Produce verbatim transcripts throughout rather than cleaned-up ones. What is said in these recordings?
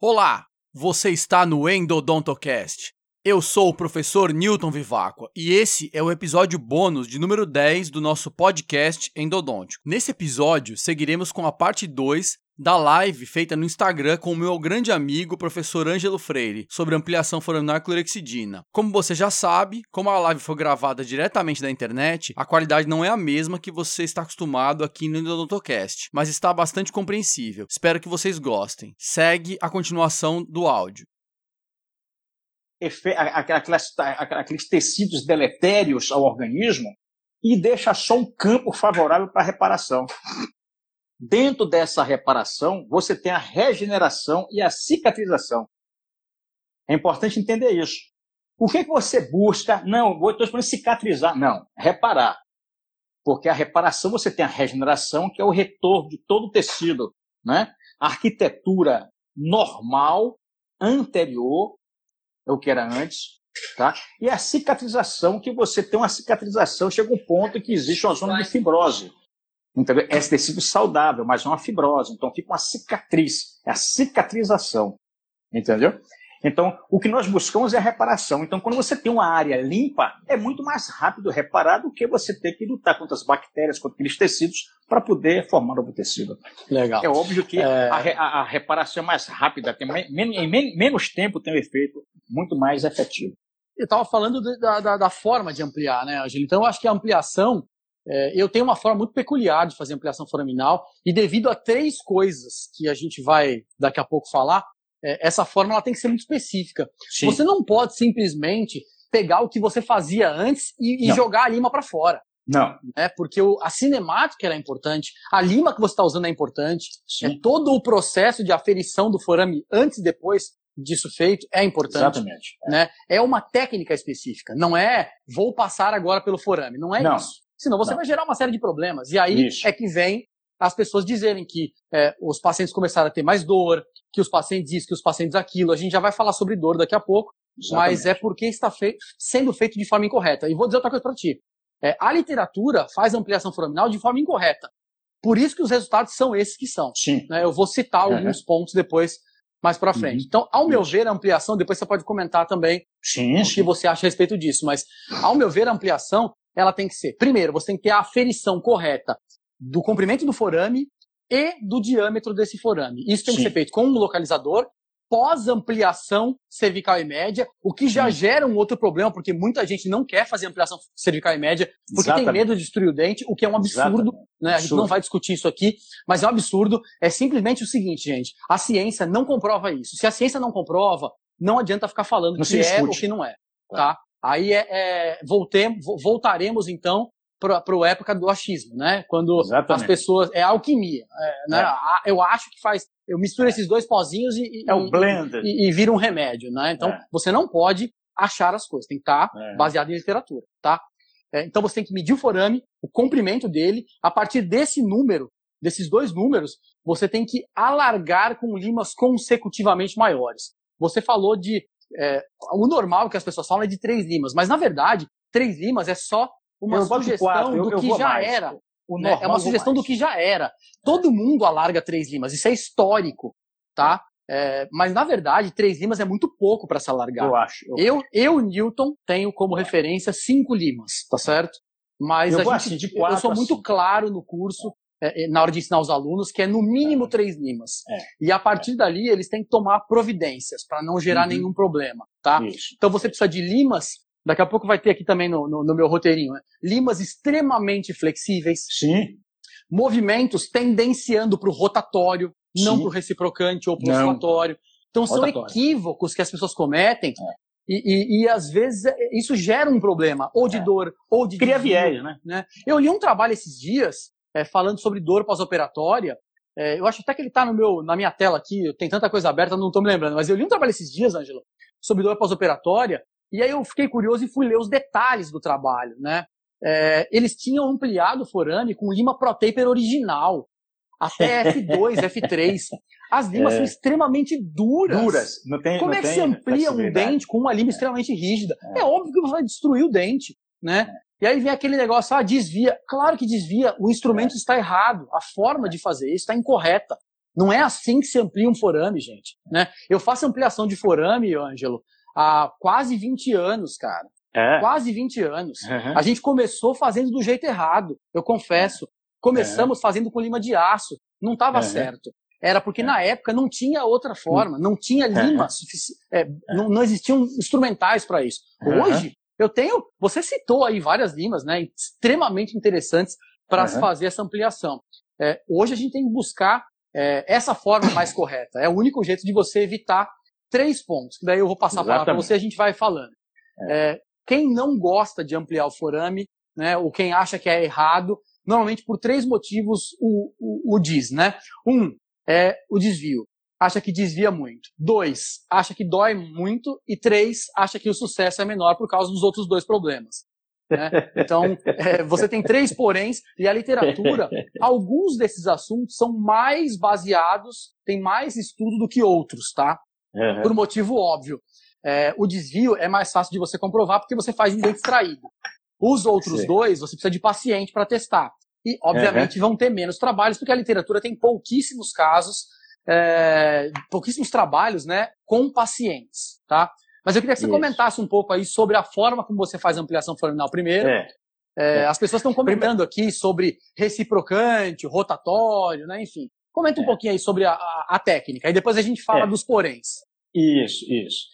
Olá, você está no Endodontocast. Eu sou o professor Newton Vivacqua e esse é o episódio bônus de número dez do nosso podcast Endodôntico. Nesse episódio, seguiremos com a parte dois da live feita no Instagram com o meu grande amigo, professor Ângelo Freire, sobre ampliação foraminal clorexidina. Como você já sabe, como a live foi gravada diretamente da internet, a qualidade não é a mesma que você está acostumado aqui no Endodontocast, mas está bastante compreensível. Espero que vocês gostem. Segue a continuação do áudio. Efe... Aquelas... Aqueles tecidos deletérios ao organismo e deixa só um campo favorável para a reparação. Dentro dessa reparação, você tem a regeneração e a cicatrização. É importante entender isso. O que, que você busca? Não, estou falando cicatrizar. Não, reparar. Porque a reparação, você tem a regeneração, que é o retorno de todo o tecido, né? A arquitetura normal, anterior, é o que era antes, tá? E a cicatrização, que você tem uma cicatrização, chega um ponto que existe uma zona de fibrose. Então, é tecido saudável, mas não é uma fibrose. Então, fica uma cicatriz. É a cicatrização. Entendeu? Então, o que nós buscamos é a reparação. Então, quando você tem uma área limpa, é muito mais rápido reparar do que você ter que lutar contra as bactérias, contra aqueles tecidos, para poder formar novo tecido. Legal. É óbvio que é... A, a reparação é mais rápida. Tem men- em men- menos tempo tem um efeito muito mais efetivo. Eu estava falando da, da, da forma de ampliar, né, Ângelo? Então, eu acho que a ampliação... Eu tenho uma forma muito peculiar de fazer ampliação foraminal e devido a três coisas que a gente vai daqui a pouco falar, essa forma ela tem que ser muito específica. Sim. Você não pode simplesmente pegar o que você fazia antes e, e jogar a lima para fora. Não. É, porque o, a cinemática ela é importante, a lima que você está usando é importante, é, todo o processo de aferição do forame antes e depois disso feito é importante. Exatamente. Né? É uma técnica específica, não é vou passar agora pelo forame, não é não. isso. Senão você não. vai gerar uma série de problemas. E aí Isso. é que vem as pessoas dizerem que é, os pacientes começaram a ter mais dor, que os pacientes isso, que os pacientes aquilo. A gente já vai falar sobre dor daqui a pouco, Exatamente. Mas é porque está fe- sendo feito de forma incorreta. E vou dizer outra coisa para ti. É, a literatura faz ampliação foraminal de forma incorreta. Por isso que os resultados são esses que são. Sim. Né? Eu vou citar uhum. alguns pontos depois, mais para frente. Uhum. Então, ao meu ver, a ampliação, depois você pode comentar também sim, o sim. que você acha a respeito disso, mas ao meu ver, a ampliação ela tem que ser, primeiro, você tem que ter a aferição correta do comprimento do forame e do diâmetro desse forame. Isso tem Sim. que ser feito com um localizador, pós-ampliação cervical e média, o que já Sim. gera um outro problema, porque muita gente não quer fazer ampliação cervical e média, porque Exatamente. Tem medo de destruir o dente, o que é um absurdo, né? A gente absurdo. Não vai discutir isso aqui, mas é um absurdo. É simplesmente o seguinte, gente, a ciência não comprova isso. Se a ciência não comprova, não adianta ficar falando não que é ou que não é, tá? É. Aí é, é, voltemos, voltaremos, então, para a época do achismo, né? Quando Exatamente. As pessoas... É alquimia, é, né? É. Eu acho que faz... Eu misturo esses dois pozinhos e, é um blender. e, e vira um remédio, né? Então, é. Você não pode achar as coisas. Tem que estar é. Baseado em literatura, tá? É, então, você tem que medir o forame, o comprimento dele. A partir desse número, desses dois números, você tem que alargar com limas consecutivamente maiores. Você falou de... É, o normal que as pessoas falam é de três limas, mas na verdade, três limas é só uma sugestão do que já era. É uma sugestão do que já era. Todo mundo alarga três limas, isso é histórico, tá? É, mas na verdade, três limas é muito pouco para se alargar. Eu acho. Eu, eu, eu Newton, tenho como referência cinco limas, tá certo? Mas eu, a gente, assim, de quatro, eu sou muito assim. Claro no curso. É, na hora de ensinar os alunos, que é no mínimo é. três limas. É. E a partir é. dali, eles têm que tomar providências para não gerar uhum. nenhum problema, tá? Isso. Então você precisa de limas, daqui a pouco vai ter aqui também no, no, no meu roteirinho, né? Limas extremamente flexíveis. Sim. Movimentos tendenciando para o rotatório, Sim. não para o reciprocante ou para o oscilatório. Então rotatório. São equívocos que as pessoas cometem é. e, e, e às vezes isso gera um problema, ou de é. dor, ou de... Cria viés, né? né? Eu li um trabalho esses dias, É, falando sobre dor pós-operatória, é, eu acho até que ele está na minha tela aqui, eu tenho tanta coisa aberta, não estou me lembrando, mas eu li um trabalho esses dias, Ângelo, sobre dor pós-operatória, e aí eu fiquei curioso e fui ler os detalhes do trabalho, né? É, eles tinham ampliado o forame com lima Protaper original, até F dois, F três. As limas é. São extremamente duras. Duras. Não tem, Como não é que se amplia um dente com uma lima é. Extremamente rígida? É. É óbvio que vai destruir o dente, né? É. E aí vem aquele negócio, ah, desvia. Claro que desvia, o instrumento está errado. A forma de fazer isso está incorreta. Não é assim que se amplia um forame, gente. Né? Eu faço ampliação de forame, Ângelo, há quase vinte anos, cara. É. Quase vinte anos. Uhum. A gente começou fazendo do jeito errado, eu confesso. Começamos uhum. fazendo com lima de aço. Não estava uhum. certo. Era porque, uhum. na época, não tinha outra forma. Não tinha lima uhum. suficiente. É, uhum. não, não existiam instrumentais para isso. Uhum. Hoje, eu tenho... Você citou aí várias limas, né? Extremamente interessantes para uhum. fazer essa ampliação. É, hoje, a gente tem que buscar é, essa forma mais correta. É o único jeito de você evitar três pontos. Daí eu vou passar a palavra para você e a gente vai falando. É. É, quem não gosta de ampliar o forame, né, ou quem acha que é errado, normalmente por três motivos o, o, o diz, né? Um, é o desvio. Acha que desvia muito. Dois, acha que dói muito. E três, acha que o sucesso é menor por causa dos outros dois problemas. Né? Então, é, você tem três poréns, e a literatura, alguns desses assuntos são mais baseados, tem mais estudo do que outros, tá? Uhum. Por motivo óbvio. É, o desvio é mais fácil de você comprovar porque você faz em dente traído. Os outros Sim. dois, você precisa de paciente para testar. E, obviamente, uhum. vão ter menos trabalhos, porque a literatura tem pouquíssimos casos, é, pouquíssimos trabalhos, né, com pacientes, tá? Mas eu queria que você Isso. comentasse um pouco aí sobre a forma como você faz a ampliação foraminal primeiro. É. É, é. As pessoas estão comentando aqui sobre reciprocante, rotatório, né, enfim. Comenta um é. pouquinho aí sobre a, a, a técnica, e depois a gente fala é. dos poréns. Isso, isso.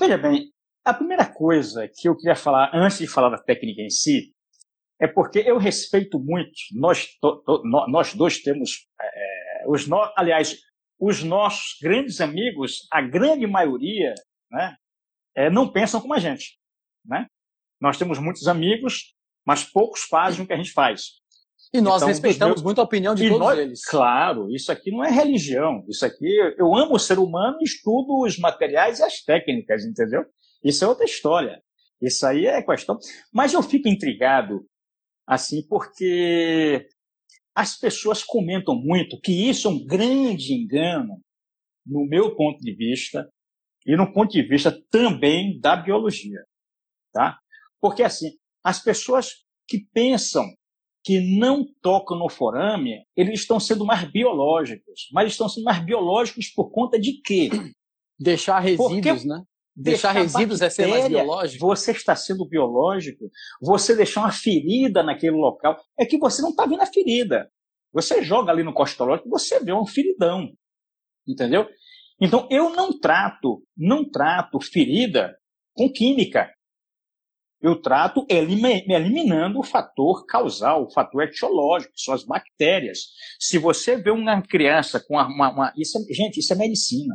Veja bem, a primeira coisa que eu queria falar, antes de falar da técnica em si, é porque eu respeito muito, nós, to, to, nós dois temos, é, os no, aliás, os nossos grandes amigos, a grande maioria, né, é, não pensam como a gente. Né? Nós temos muitos amigos, mas poucos fazem o que a gente faz. E nós então, respeitamos meus... muito a opinião de e todos nós... eles. Claro, isso aqui não é religião. Isso aqui, eu amo o ser humano e estudo os materiais e as técnicas, entendeu? Isso é outra história. Isso aí é questão... Mas eu fico intrigado, assim, porque as pessoas comentam muito que isso é um grande engano, no meu ponto de vista, e no ponto de vista também da biologia. Tá? Porque, assim, as pessoas que pensam que não tocam no forame, eles estão sendo mais biológicos. Mas estão sendo mais biológicos por conta de quê? Deixar resíduos, porque né? Deixar, deixar resíduos é ser mais biológico? Você está sendo biológico, você deixar uma ferida naquele local, é que você não está vendo a ferida. Você joga ali no costológico e você vê um feridão. Entendeu? Então, eu não trato, não trato ferida com química. Eu trato eliminando o fator causal, o fator etiológico, que são as bactérias. Se você vê uma criança com uma... uma isso, gente, isso é medicina.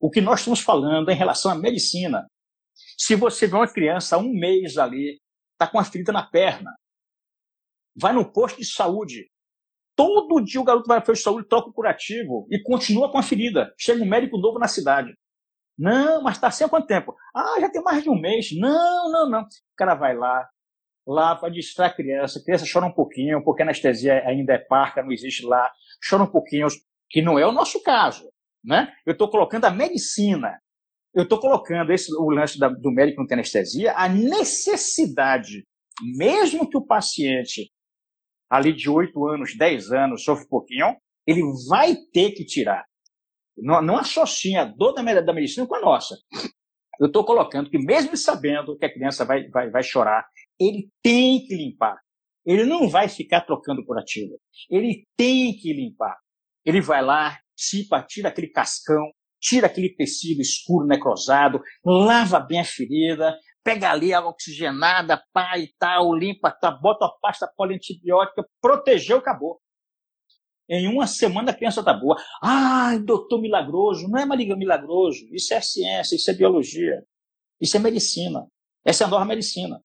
O que nós estamos falando em relação à medicina. Se você vê uma criança há um mês ali, está com uma ferida na perna, vai no posto de saúde, todo dia o garoto vai para o posto de saúde, troca o curativo e continua com a ferida. Chega um médico novo na cidade. Não, mas está assim há quanto tempo? Ah, já tem mais de um mês. Não, não, não. O cara vai lá, lá para distrair a criança. A criança chora um pouquinho, porque a anestesia ainda é parca, não existe lá. Chora um pouquinho, que não é o nosso caso. Né? Eu estou colocando a medicina. Eu estou colocando esse, o lance da, do médico não ter anestesia, a necessidade, mesmo que o paciente ali de oito anos, dez anos, sofre um pouquinho, ele vai ter que tirar. Não, não associa a dor da, da medicina com a nossa. Eu estou colocando que mesmo sabendo que a criança vai, vai, vai chorar, ele tem que limpar. Ele não vai ficar trocando curativo. Ele tem que limpar. Ele vai lá, cipa, tira aquele cascão, tira aquele tecido escuro, necrosado, lava bem a ferida, pega ali a oxigenada, pá e tal, limpa, tá, bota a pasta poliantibiótica, protegeu, acabou. Em uma semana a criança está boa. Ai, doutor milagroso. Não é milagroso. Isso é ciência, isso é biologia. Isso é medicina. Essa é a nova medicina.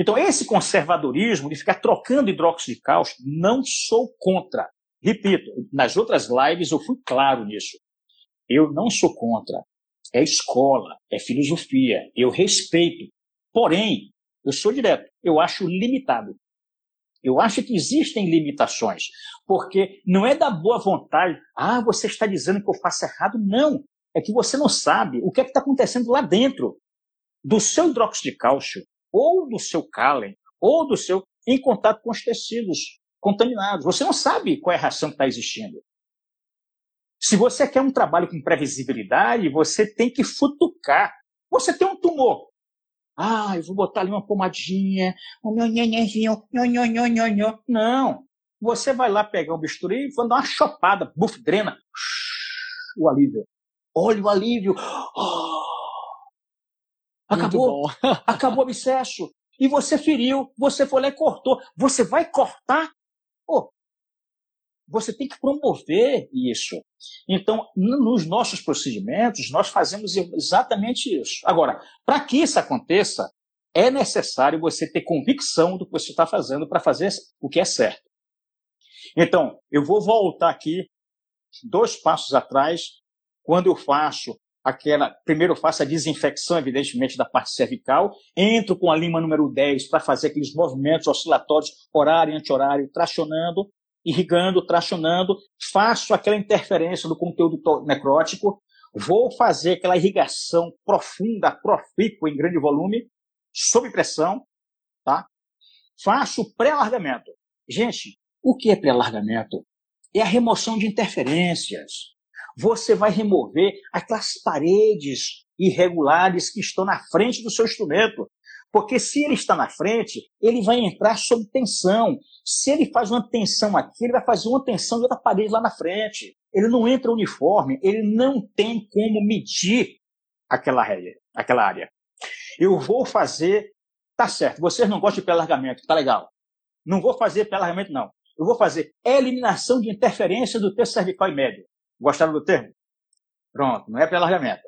Então, esse conservadorismo de ficar trocando hidróxido de cálcio, não sou contra. Repito, nas outras lives eu fui claro nisso. Eu não sou contra. É escola, é filosofia. Eu respeito. Porém, eu sou direto. Eu acho limitado. Eu acho que existem limitações, porque não é da boa vontade, ah, você está dizendo que eu faço errado. Não, é que você não sabe o que é que está acontecendo lá dentro do seu hidróxido de cálcio, ou do seu cálen, ou do seu, em contato com os tecidos contaminados. Você não sabe qual é a reação que está existindo. Se você quer um trabalho com previsibilidade, você tem que futucar. Você tem um tumor. Ah, eu vou botar ali uma pomadinha. Não. Você vai lá pegar um bisturi e vai dar uma chopada. Buf, drena. O alívio. Olha o alívio. Oh. Acabou. Acabou o abscesso. E você feriu. Você foi lá e cortou. Você vai cortar? Pô. Você tem que promover isso. Então, nos nossos procedimentos, nós fazemos exatamente isso. Agora, para que isso aconteça, é necessário você ter convicção do que você está fazendo para fazer o que é certo. Então, eu vou voltar aqui dois passos atrás, quando eu faço aquela... Primeiro eu faço a desinfecção, evidentemente, da parte cervical, entro com a lima número dez para fazer aqueles movimentos oscilatórios, horário e anti-horário, tracionando, irrigando, tracionando, faço aquela interferência do conteúdo necrótico, vou fazer aquela irrigação profunda, profícua, em grande volume, sob pressão, tá? Faço pré-alargamento. Gente, o que é pré-alargamento? É a remoção de interferências. Você vai remover aquelas paredes irregulares que estão na frente do seu instrumento. Porque se ele está na frente, ele vai entrar sob tensão. Se ele faz uma tensão aqui, ele vai fazer uma tensão de outra parede lá na frente. Ele não entra uniforme, ele não tem como medir aquela área. Aquela área. Eu vou fazer... Tá certo, vocês não gostam de pré-alargamento, tá legal. Não vou fazer pré-alargamento, não. Eu vou fazer eliminação de interferência do terço cervical e médio. Gostaram do termo? Pronto, não é pré-alargamento.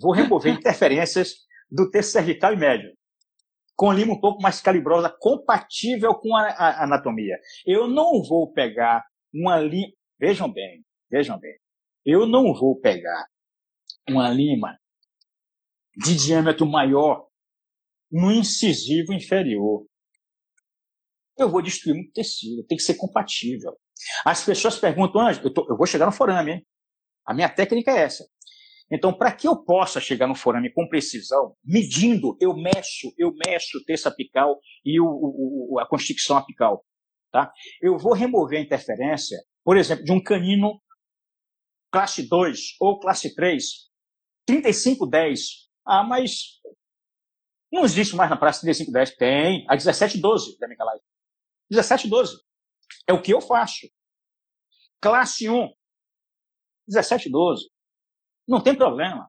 Vou remover interferências do terço cervical e médio, com lima um pouco mais calibrosa, compatível com a, a anatomia. Eu não vou pegar uma lima... Vejam bem, vejam bem. Eu não vou pegar uma lima de diâmetro maior no incisivo inferior. Eu vou destruir muito tecido, tem que ser compatível. As pessoas perguntam, Ângelo, eu, eu vou chegar no forame, hein? A minha técnica é essa. Então, para que eu possa chegar no forame com precisão, medindo, eu meço, eu meço o terço apical e o, o, a constricção apical. Tá? Eu vou remover a interferência, por exemplo, de um canino classe dois ou classe três, trinta e cinco dez. Ah, mas não existe mais na praça trinta e cinco dez. Tem, a dezessete doze da Nikalai. dezessete doze. É o que eu faço. Classe um, dezessete doze. Não tem problema.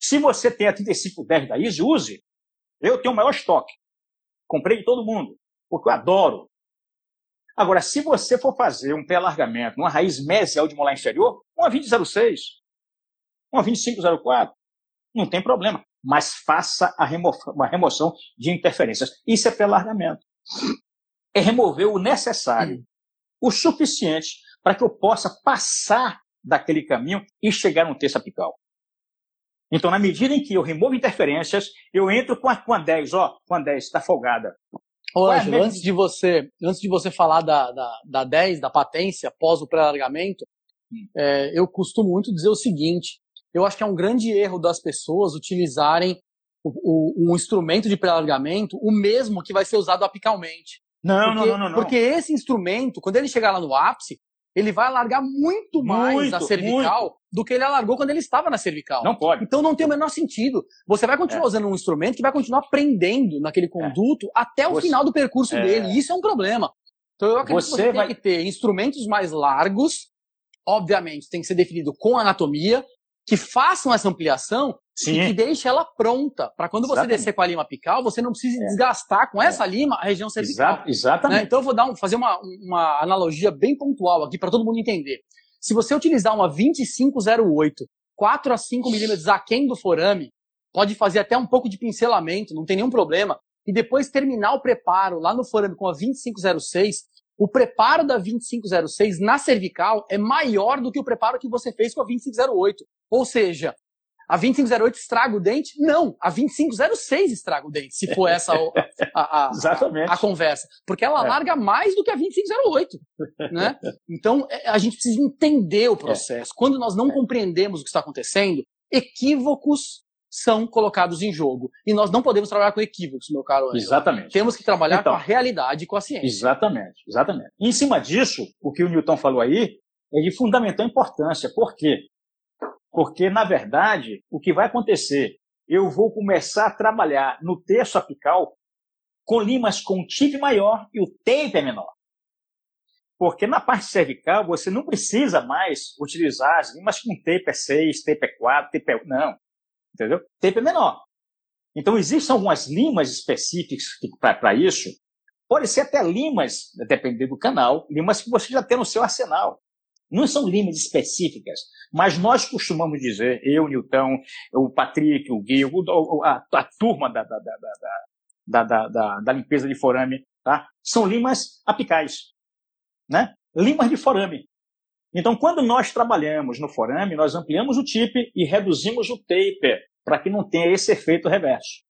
Se você tem a trinta e cinco dez da Easy, use. Eu tenho o maior estoque. Comprei de todo mundo, porque eu adoro. Agora, se você for fazer um pré-alargamento numa raiz mesial de molar inferior, uma vinte zero seis, uma vinte e cinco zero quatro, não tem problema. Mas faça a remo- uma remoção de interferências. Isso é pré-alargamento. É remover o necessário, o suficiente para que eu possa passar daquele caminho e chegar no terço apical. Então, na medida em que eu removo interferências, eu entro com a, com a dez, ó, com a dez, está folgada. Ô, Ângelo, antes de você, antes de você falar da, da, da dez, da patência, pós o pré-alargamento, hum. é, eu costumo muito dizer o seguinte, eu acho que é um grande erro das pessoas utilizarem o, o, um instrumento de pré-alargamento, o mesmo que vai ser usado apicalmente. Não, porque, não, não, não, não. Porque esse instrumento, quando ele chegar lá no ápice, ele vai alargar muito mais muito, a cervical muito. do que ele alargou quando ele estava na cervical. Não pode. Então não tem o menor sentido. Você vai continuar é. usando um instrumento que vai continuar prendendo naquele conduto é. até o você, final do percurso é. dele. E isso é um problema. Então eu acredito você que você vai... tem que ter instrumentos mais largos, obviamente tem que ser definido com anatomia, que façam essa ampliação Sim. e que deixem ela pronta. Para quando exatamente. você descer com a lima apical, você não precisa é. desgastar com essa é. lima a região cervical. Exa- exatamente. Né? Então eu vou dar um, fazer uma, uma analogia bem pontual aqui para todo mundo entender. Se você utilizar uma vinte e cinco zero oito, quatro a cinco milímetros aquém do forame, pode fazer até um pouco de pincelamento, não tem nenhum problema, e depois terminar o preparo lá no forame com a vinte e cinco zero seis, o preparo da vinte e cinco zero seis na cervical é maior do que o preparo que você fez com a vinte e cinco zero oito. Ou seja, a vinte e cinco zero oito estraga o dente? Não, a vinte e cinco zero seis estraga o dente, se for essa a, a, a, a conversa. Porque ela é. larga mais do que a vinte e cinco zero oito. Né? Então, a gente precisa entender o processo. É. Quando nós não é. compreendemos o que está acontecendo, equívocos são colocados em jogo. E nós não podemos trabalhar com equívocos, meu caro Ângelo. Exatamente. Temos que trabalhar então, com a realidade e com a ciência. Exatamente, exatamente. E em cima disso, o que o Newton falou aí, é de fundamental importância. Por quê? Porque, na verdade, o que vai acontecer? Eu vou começar a trabalhar no terço apical com limas com o tipe maior e o tape é menor. Porque na parte cervical você não precisa mais utilizar as limas com tape é seis, tape é quatro, tape é... Não, entendeu? Tape é menor. Então, existem algumas limas específicas para isso. Pode ser até limas, dependendo do canal, limas que você já tem no seu arsenal. Não são limas específicas, mas nós costumamos dizer, eu, Newton, o Patrick, o Gui, a, a turma da, da, da, da, da, da, da limpeza de forame, tá? São limas apicais, né? Limas de forame. Então, quando nós trabalhamos no forame, nós ampliamos o tip e reduzimos o taper, para que não tenha esse efeito reverso,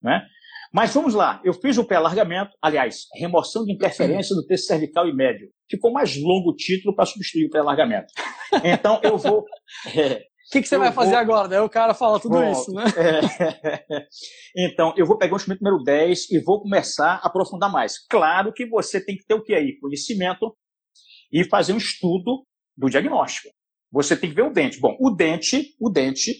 né? Mas vamos lá, eu fiz o pré-alargamento, aliás, remoção de interferência do terço cervical e médio. Ficou mais longo o título para substituir o pré-alargamento. Então eu vou... É, o que, que você vai fazer vou, agora? Daí o cara fala tudo bom, isso, né? É, então, eu vou pegar o instrumento número dez e vou começar a aprofundar mais. Claro que você tem que ter o que aí? Conhecimento e fazer um estudo do diagnóstico. Você tem que ver o dente. Bom, o dente, o dente,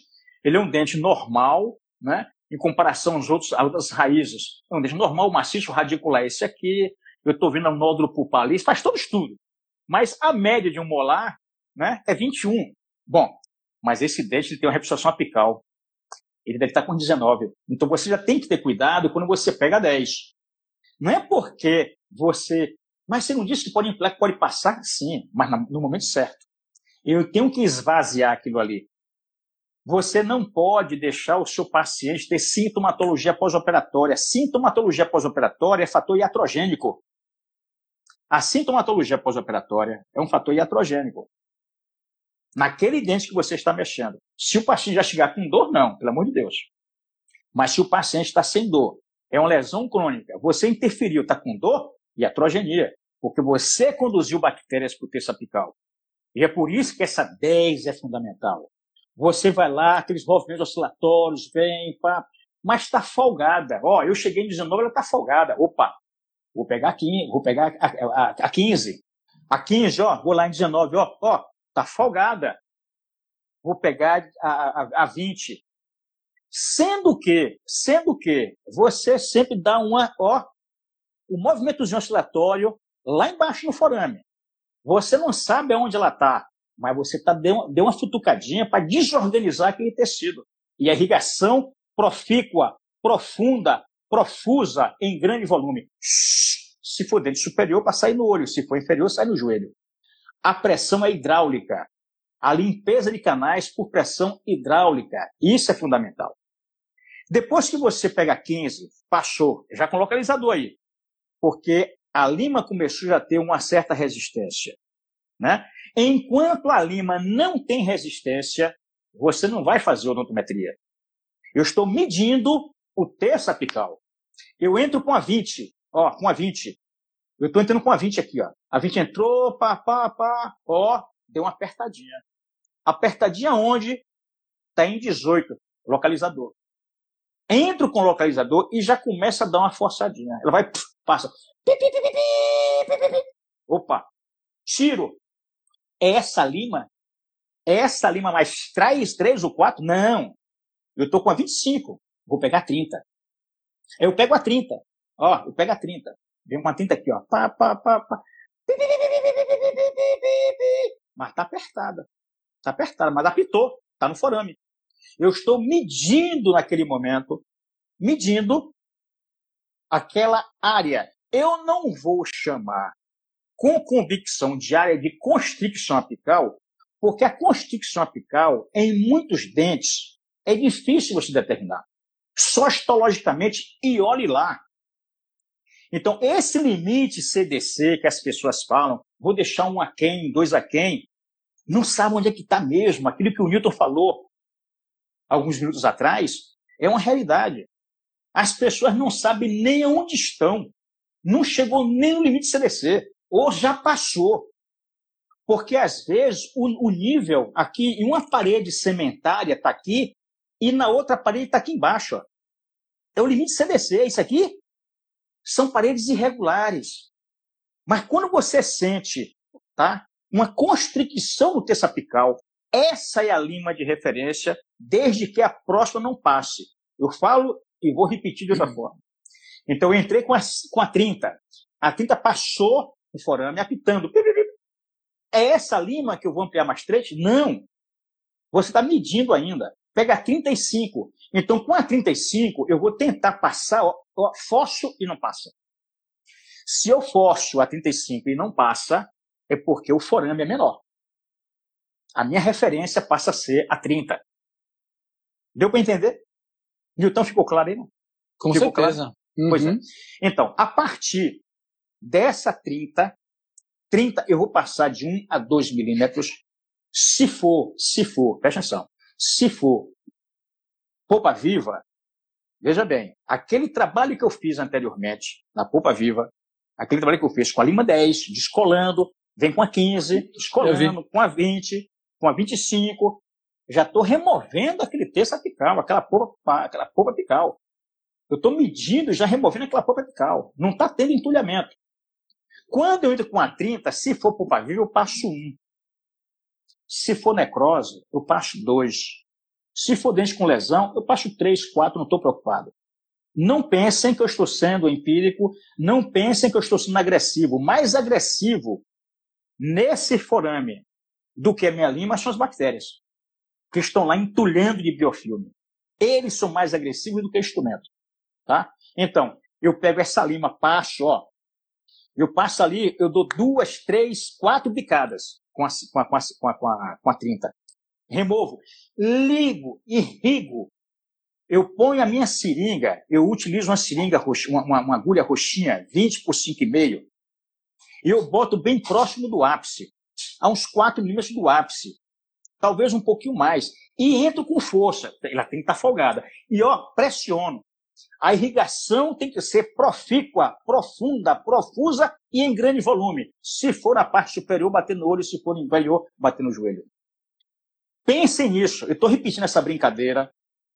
ele é um dente normal, né? Em comparação aos outros, às outras raízes. Então, normal, maciço radicular é esse aqui, eu estou vendo um nódulo pulpar ali, faz todo estudo. Mas a média de um molar, né, é vinte e um. Bom, mas esse dente ele tem uma repulsação apical. Ele deve estar com dezenove. Então você já tem que ter cuidado quando você pega dez. Não é porque você... Mas você não disse que pode, pode passar? Sim, mas no momento certo. Eu tenho que esvaziar aquilo ali. Você não pode deixar o seu paciente ter sintomatologia pós-operatória. Sintomatologia pós-operatória é fator iatrogênico. A sintomatologia pós-operatória é um fator iatrogênico. Naquele dente que você está mexendo. Se o paciente já chegar com dor, não, pelo amor de Deus. Mas se o paciente está sem dor, é uma lesão crônica, você interferiu, está com dor, iatrogenia. Porque você conduziu bactérias para o terço apical. E é por isso que essa dez é fundamental. Você vai lá, aqueles movimentos oscilatórios, vem, pá, mas está folgada. Ó, eu cheguei em dezenove, ela está folgada. Opa, vou pegar a quinze, vou pegar a, a, a quinze. A quinze, ó, vou lá em dezenove, ó, ó, está folgada. Vou pegar a, a, a vinte. Sendo que, sendo que, você sempre dá uma, ó, um movimentozinho oscilatório lá embaixo no forame. Você não sabe aonde ela está. Mas você tá, deu, deu uma futucadinha para desorganizar aquele tecido. E a irrigação profícua, profunda, profusa, em grande volume. Se for dente superior, para sair no olho. Se for inferior, sai no joelho. A pressão é hidráulica. A limpeza de canais por pressão hidráulica. Isso é fundamental. Depois que você pega quinze, passou, já com localizador aí. Porque a lima começou já a ter uma certa resistência, né? Enquanto a lima não tem resistência, você não vai fazer odontometria. Eu estou medindo o terço apical. Eu entro com a vinte, ó, com a vinte. Eu estou entrando com a vinte aqui, ó. A vinte entrou, pá, pá, pá, ó, deu uma apertadinha. Apertadinha onde? Está em dezoito, localizador. Entro com o localizador e já começa a dar uma forçadinha. Ela vai, passa. Opa, tiro. Essa lima, essa lima mais três, três ou quatro? Não. Eu estou com a vinte e cinco. Vou pegar a trinta. Eu pego a trinta. Ó, eu pego a trinta. Vem uma trinta aqui, ó. Pá, pá, pá, pá. Mas está apertada. Está apertada, mas apitou. Está no forame. Eu estou medindo naquele momento, medindo aquela área. Eu não vou chamar com convicção de área de constricção apical, porque a constricção apical, em muitos dentes, é difícil você determinar. Só histologicamente, e olhe lá. Então, esse limite C D C que as pessoas falam, vou deixar um aquém, dois aquém, não sabe onde é que está mesmo. Aquilo que o Newton falou alguns minutos atrás é uma realidade. As pessoas não sabem nem onde estão. Não chegou nem no limite C D C. Ou já passou. Porque, às vezes, o, o nível aqui, em uma parede cementária está aqui e na outra parede está aqui embaixo. Ó. É o limite C D C. Isso aqui são paredes irregulares. Mas quando você sente, tá, uma constricção do terço apical. Essa é a lima de referência, desde que a próxima não passe. Eu falo e vou repetir de outra uhum. forma. Então, eu entrei com a, com a trinta. A trinta passou o forame apitando. É essa lima que eu vou ampliar mais três? Não. Você está medindo ainda. Pega a trinta e cinco. Então, com a trinta e cinco, eu vou tentar passar, ó, ó, forço e não passa. Se eu forço a trinta e cinco e não passa, é porque o forame é menor. A minha referência passa a ser a trinta. Deu para entender? Newton, ficou claro aí? Não? Com ficou certeza. Claro? Uhum. Pois é. Então, a partir dessa trinta, trinta, eu vou passar de um a dois milímetros. Se for, se for, presta atenção, se for polpa viva, veja bem, aquele trabalho que eu fiz anteriormente na polpa viva, aquele trabalho que eu fiz com a lima dez, descolando, vem com a quinze, descolando, com a vinte, com a vinte e cinco, já estou removendo aquele terço apical, aquela polpa, aquela polpa apical. Eu estou medindo e já removendo aquela polpa apical. Não está tendo entulhamento. Quando eu entro com a trinta, se for polpa viva, eu passo um. Se for necrose, eu passo dois. Se for dente com lesão, eu passo três, quatro, não estou preocupado. Não pensem que eu estou sendo empírico, não pensem que eu estou sendo agressivo. Mais agressivo nesse forame do que a minha lima são as bactérias, que estão lá entulhando de biofilme. Eles são mais agressivos do que o instrumento. Tá? Então, eu pego essa lima, passo, ó, eu passo ali, eu dou duas, três, quatro bicadas com a, com a, com a, com a, com a trinta. Removo, ligo, irrigo. Eu ponho a minha seringa, eu utilizo uma seringa, roxa, uma, uma, uma agulha roxinha, vinte por cinco vírgula cinco, e eu boto bem próximo do ápice, a uns quatro milímetros do ápice, talvez um pouquinho mais, e entro com força, ela tem que estar folgada, e ó, pressiono. A irrigação tem que ser profícua, profunda, profusa e em grande volume. Se for na parte superior, bater no olho. Se for no inferior, bater no joelho. Pensem nisso. Eu estou repetindo essa brincadeira.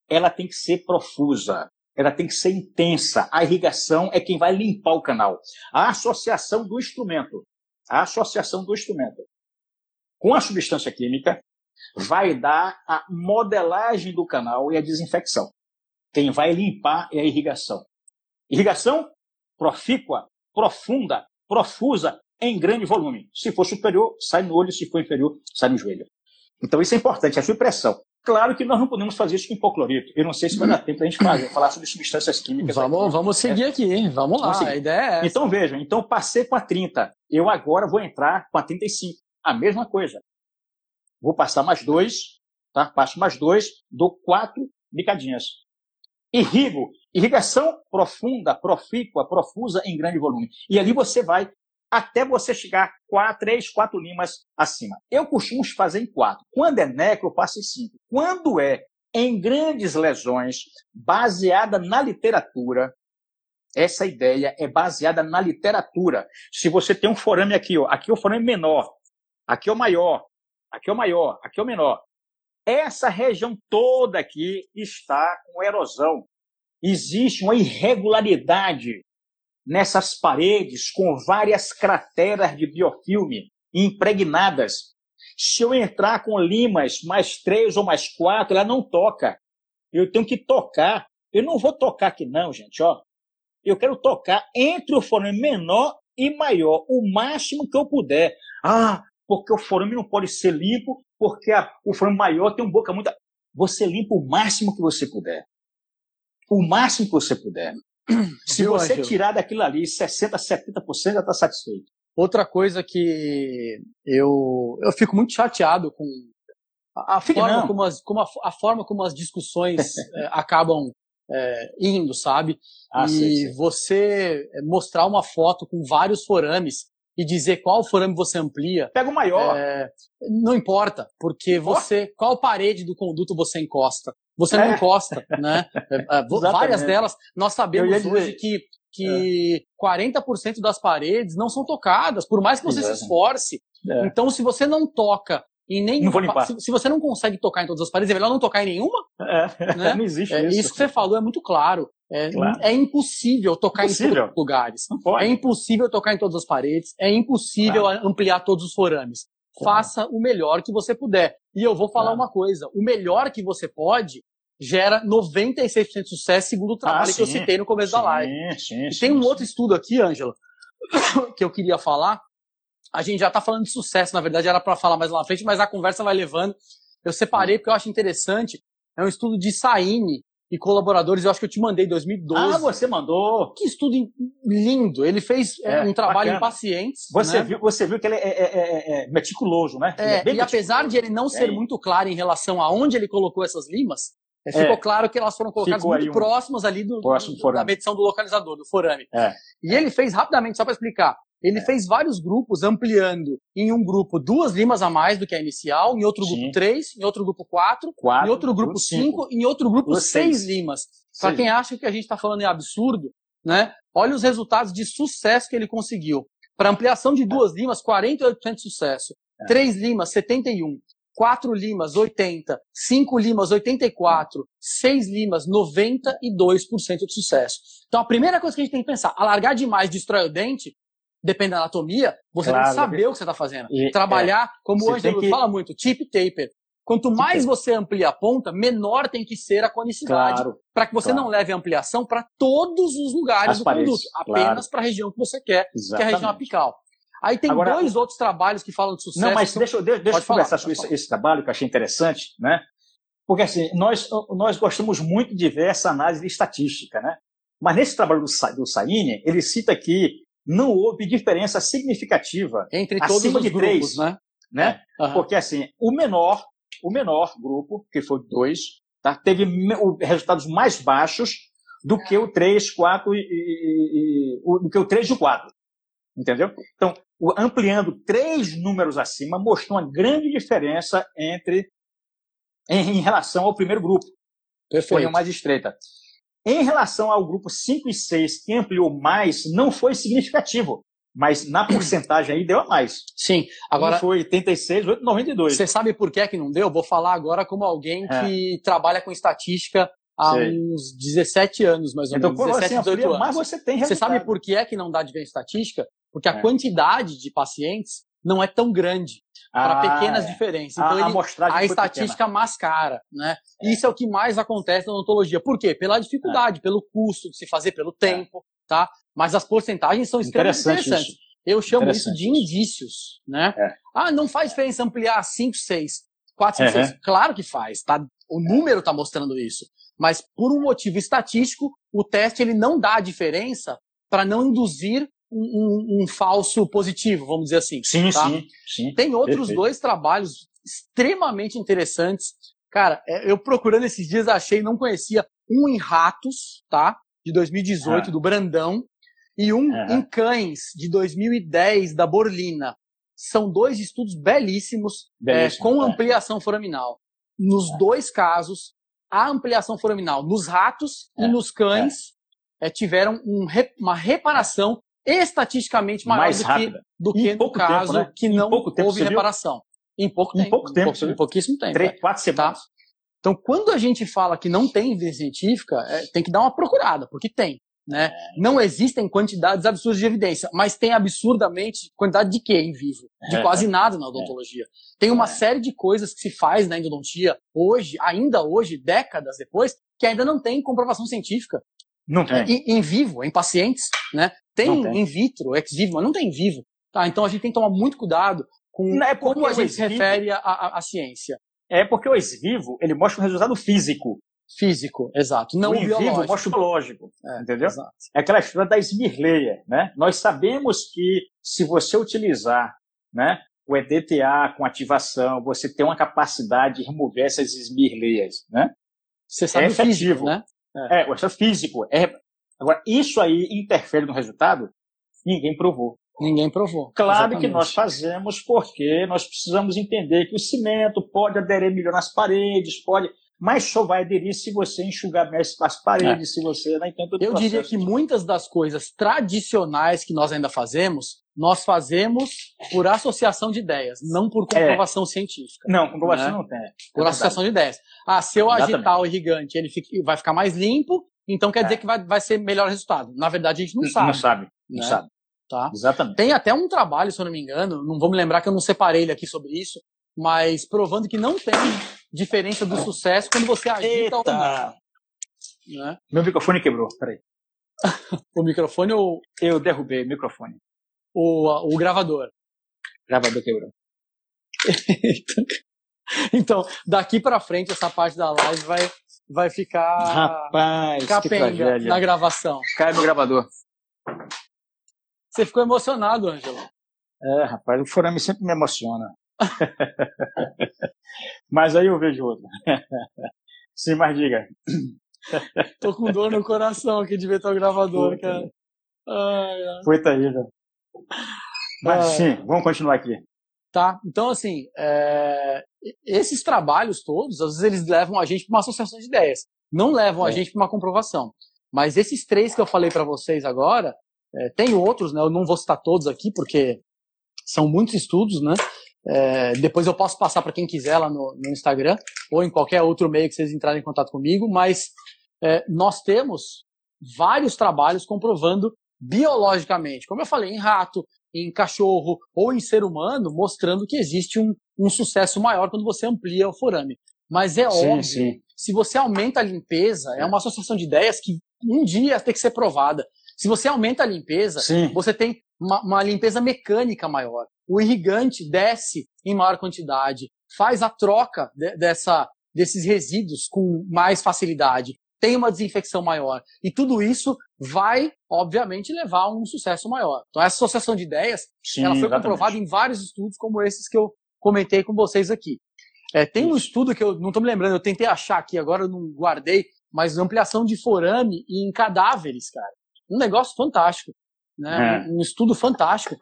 Ela tem que ser profusa. Ela tem que ser intensa. A irrigação é quem vai limpar o canal. A associação do instrumento. A associação do instrumento com a substância química vai dar a modelagem do canal e a desinfecção. Quem vai limpar é a irrigação. Irrigação profícua, profunda, profusa, em grande volume. Se for superior, sai no olho. Se for inferior, sai no joelho. Então isso é importante, a supressão. Claro que nós não podemos fazer isso com hipoclorito. Eu não sei se vai dar tempo para a gente fazer, falar sobre substâncias químicas. Vamos, aqui, vamos seguir aqui, hein? Vamos lá, vamos a ideia é essa. Então vejam, então passei com a trinta. Eu agora vou entrar com a trinta e cinco. A mesma coisa. Vou passar mais dois, tá? Passo mais dois, dou quatro bicadinhas. Irrigo, irrigação profunda, profícua, profusa em grande volume. E ali você vai até você chegar a três, quatro limas acima. Eu costumo fazer em quatro. Quando é necro, eu passo em cinco. Quando é em grandes lesões, baseada na literatura, essa ideia é baseada na literatura. Se você tem um forame aqui, ó, aqui é o forame menor, aqui é o maior, aqui é o maior, aqui é o menor. Essa região toda aqui está com erosão. Existe uma irregularidade nessas paredes com várias crateras de biofilme impregnadas. Se eu entrar com limas mais três ou mais quatro, ela não toca. Eu tenho que tocar. Eu não vou tocar aqui não, gente. Ó. Eu quero tocar entre o forame menor e maior, o máximo que eu puder. Ah, porque o forame não pode ser limpo, porque a, o forame maior tem uma boca muito... Você limpa o máximo que você puder. O máximo que você puder. Se Viu, você Angelo? Tirar daquilo ali sessenta por cento, setenta por cento, já está satisfeito. Outra coisa que eu, eu fico muito chateado com a, a, forma, como as, como a, a forma como as discussões é, acabam é, indo, sabe? Ah, e sim, sim. Você mostrar uma foto com vários forames e dizer qual forame você amplia... Pega o maior. É, não importa, porque você... Qual parede do conduto você encosta? Você é. não encosta, né? Várias delas, nós sabemos hoje que, que é. quarenta por cento das paredes não são tocadas, por mais que você Exato. se esforce. É. Então, se você não toca em nenhum... Se, se você não consegue tocar em todas as paredes, é melhor não tocar em nenhuma? É. Né? Não existe é, isso. Isso que você falou é muito claro. É, claro. é impossível tocar impossível. em todos os lugares. É impossível tocar em todas as paredes. É impossível claro. ampliar todos os forames. faça o melhor que você puder. E eu vou falar uma coisa, o melhor que você pode gera noventa e seis por cento de sucesso, segundo o trabalho ah, que eu citei no começo sim, da live. Sim, e sim, tem um sim. outro estudo aqui, Ângelo, que eu queria falar. A gente já está falando de sucesso, na verdade era para falar mais lá na frente, mas a conversa vai levando. Eu separei porque eu acho interessante. É um estudo de Saini e colaboradores, eu acho que eu te mandei em dois mil e doze. Ah, você mandou! Que estudo lindo! Ele fez é, um trabalho bacana. Em pacientes. Você, né? viu, você viu que ele é, é, é, é meticuloso, né? É, é e meticuloso. Apesar de ele não ser é. muito claro em relação a onde ele colocou essas limas, é. ficou claro que elas foram colocadas ficou muito um... próximas ali do, do, da medição do localizador, do forame. É. E ele fez rapidamente, só para explicar, ele é. fez vários grupos, ampliando em um grupo duas limas a mais do que a inicial, em outro Sim. grupo três, em outro grupo quatro, quatro em outro grupo cinco, em outro grupo seis limas. Para quem acha que a gente está falando é absurdo, né? Olha os resultados de sucesso que ele conseguiu. Para ampliação de duas é. limas, quarenta e oito por cento de sucesso. É. Três limas, setenta e um por cento. Quatro limas, oitenta por cento. Cinco limas, oitenta e quatro por cento. Seis limas, noventa e dois por cento de sucesso. Então, a primeira coisa que a gente tem que pensar, alargar demais destrói o dente. Depende da anatomia, você claro, tem que saber o que você está fazendo. E, trabalhar, é, como o Ângelo que... fala muito, tip taper. Quanto tip mais taper. você amplia a ponta, menor tem que ser a conicidade. Claro, para que você claro. não leve a ampliação para todos os lugares As do paredes, produto. Apenas claro. para a região que você quer, Exatamente. que é a região apical. Aí tem Agora, dois outros trabalhos que falam de sucesso. Não, mas deixa, deixa, deixa eu conversar sobre esse, esse trabalho que eu achei interessante, né? Porque assim, nós, nós gostamos muito de ver essa análise de estatística, né? Mas nesse trabalho do, do Saini, ele cita que não houve diferença significativa entre todos os grupos, três, né? né? Uhum. Porque assim, o menor, o menor grupo, que foi dois, tá? teve resultados mais baixos do que o três, quatro e, e, e o, do que o três e o quatro. Entendeu? Então, o, ampliando três números acima, mostrou uma grande diferença entre em, em relação ao primeiro grupo. Perfeito. Foi uma mais estreita. Em relação ao grupo cinco e seis, que ampliou mais, não foi significativo. Mas na porcentagem aí deu a mais. Sim. Agora um foi oitenta e seis, oito, noventa e dois. Você sabe por que é que não deu? Vou falar agora como alguém é. que trabalha com estatística há Sei. uns dezessete anos, mais ou menos. Então, dezessete, dezoito anos. Mas você tem resultado. Você sabe por que é que não dá de ver estatística? Porque a é. quantidade de pacientes não é tão grande. Para ah, pequenas é. diferenças. Então, a, ele, a estatística pequena. mascara, né? É. Isso é o que mais acontece na odontologia. Por quê? Pela dificuldade, é. pelo custo de se fazer, pelo tempo, é. tá? Mas as porcentagens são extremamente interessantes. Isso. Eu chamo isso de indícios, né? É. Ah, não faz diferença ampliar cinco, seis, quatro, cinco, seis. Claro que faz, tá? O número está mostrando isso. Mas por um motivo estatístico, o teste ele não dá a diferença para não induzir Um, um, um falso positivo, vamos dizer assim. Sim, tá? sim, sim. Tem outros Perfeito. dois trabalhos extremamente interessantes. Cara, eu procurando esses dias achei, não conhecia, um em ratos, tá? De dois mil e dezoito, ah. do Brandão, e um ah. em cães, de dois mil e dez, da Borlina. São dois estudos belíssimos, Belíssimo, é, com é. ampliação foraminal. Nos ah. dois casos, a ampliação foraminal nos ratos ah. e nos cães ah. é, tiveram um, uma reparação estatisticamente maior mais do rápida. que, do que no caso tempo, né? que não houve reparação. Em pouco tempo. Em pouco tempo. Em, pouco, em pouquíssimo tempo. Três, quatro semanas. Tá? Então, quando a gente fala que não tem evidência científica, é, tem que dar uma procurada, porque tem. Né? É. Não existem quantidades absurdas de evidência, mas tem absurdamente quantidade de quê em vivo? De é. quase nada na odontologia. É. Tem uma é. série de coisas que se faz na endodontia hoje, ainda hoje, décadas depois, que ainda não tem comprovação científica. Não tem. Em, em vivo, em pacientes, né? Tem, tem in vitro, ex vivo, mas não tem vivo. Tá? Então a gente tem que tomar muito cuidado com não, é como a gente se refere à ciência. É porque o ex vivo, ele mostra um resultado físico. Físico, exato. Não o, o in vivo mostra o biológico, é, entendeu? Exato. É aquela história da Smirleia, né? Nós sabemos que se você utilizar, né, o E D T A com ativação, você tem uma capacidade de remover essas Smirleias, né? Você sabe é o físico, né? É, é o resultado físico é... Agora, isso aí interfere no resultado? Ninguém provou. Ninguém provou. Claro Exatamente. que nós fazemos porque nós precisamos entender que o cimento pode aderir melhor nas paredes, pode, mas só vai aderir se você enxugar mais as paredes, é. se você... Né, então, Eu processo. diria que muitas das coisas tradicionais que nós ainda fazemos, nós fazemos por associação de ideias, não por comprovação é. científica. Não, comprovação né? não tem. É por verdade. associação de ideias. Ah, se eu Exatamente. agitar o irrigante, ele fica, vai ficar mais limpo, então quer é. dizer que vai, vai ser melhor resultado. Na verdade, a gente não sabe. Não sabe, né? não sabe. Tá? Exatamente. Tem até um trabalho, se eu não me engano, não vou me lembrar que eu não separei ele aqui sobre isso, mas provando que não tem diferença do sucesso quando você agita ou não, né? Meu microfone quebrou, peraí. O microfone ou... Eu derrubei o microfone. O, o gravador. O gravador quebrou. Então, daqui pra frente, essa parte da live vai, vai ficar... Rapaz, capenga na gravação. Cai meu gravador. Você ficou emocionado, Ângelo. É, rapaz, o forame sempre me emociona. Mas aí eu vejo outro. Sim, mas diga. Tô com dor no coração aqui de ver teu gravador, Puta. cara. Ai, ai. Puta vida. Mas ah, sim, vamos continuar aqui. Tá, então assim, é... esses trabalhos todos, às vezes eles levam a gente para uma associação de ideias. Não levam é. a gente para uma comprovação. Mas esses três que eu falei para vocês agora, é... tem outros, né? Eu não vou citar todos aqui, porque são muitos estudos, né? É, depois eu posso passar para quem quiser lá no, no Instagram ou em qualquer outro meio que vocês entrarem em contato comigo, mas é, nós temos vários trabalhos comprovando biologicamente, como eu falei, em rato, em cachorro ou em ser humano, mostrando que existe um, um sucesso maior quando você amplia o forame. Mas é sim, óbvio, sim. se você aumenta a limpeza, é uma associação de ideias que um dia tem que ser provada. Se você aumenta a limpeza, sim. você tem uma, uma limpeza mecânica maior. O irrigante desce em maior quantidade, faz a troca de, dessa, desses resíduos com mais facilidade, tem uma desinfecção maior. E tudo isso vai, obviamente, levar a um sucesso maior. Então, essa associação de ideias, Sim, ela foi exatamente. comprovada em vários estudos como esses que eu comentei com vocês aqui. É, tem um estudo que eu não estou me lembrando, eu tentei achar aqui, agora eu não guardei, mas ampliação de forame em cadáveres, cara. Um negócio fantástico. Né? É. Um estudo fantástico.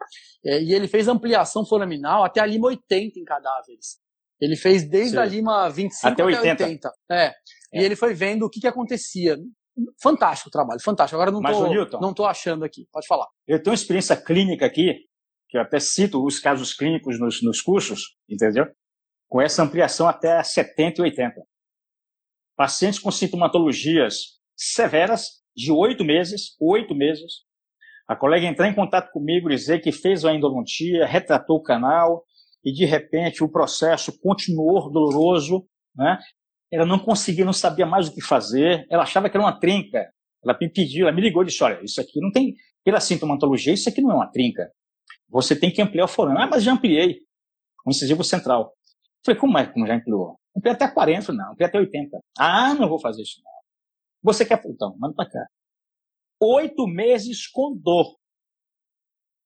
É, e ele fez ampliação foraminal até a lima oitenta em cadáveres. Ele fez desde Sim. a lima vinte e cinco até, até oitenta. oitenta. É. É. E ele foi vendo o que, que acontecia. Fantástico o trabalho, fantástico. Agora eu não estou achando aqui. Pode falar. Eu tenho uma experiência clínica aqui, que eu até cito os casos clínicos nos, nos cursos, entendeu? Com essa ampliação até setenta e oitenta. Pacientes com sintomatologias severas de oito meses, oito meses, a colega entrar em contato comigo, dizer que fez a endodontia, retratou o canal e, de repente, o processo continuou doloroso, né? Ela não conseguia, não sabia mais o que fazer, ela achava que era uma trinca. Ela me pediu, ela me ligou e disse, olha, isso aqui não tem, pela sintomatologia, isso aqui não é uma trinca. Você tem que ampliar o forame. Ah, mas já ampliei. O incisivo central. Eu falei, como é que já ampliou? Ampliei até quarenta, não, ampliei até oitenta. Ah, não vou fazer isso, não. Você quer, então, manda pra cá. Oito meses com dor.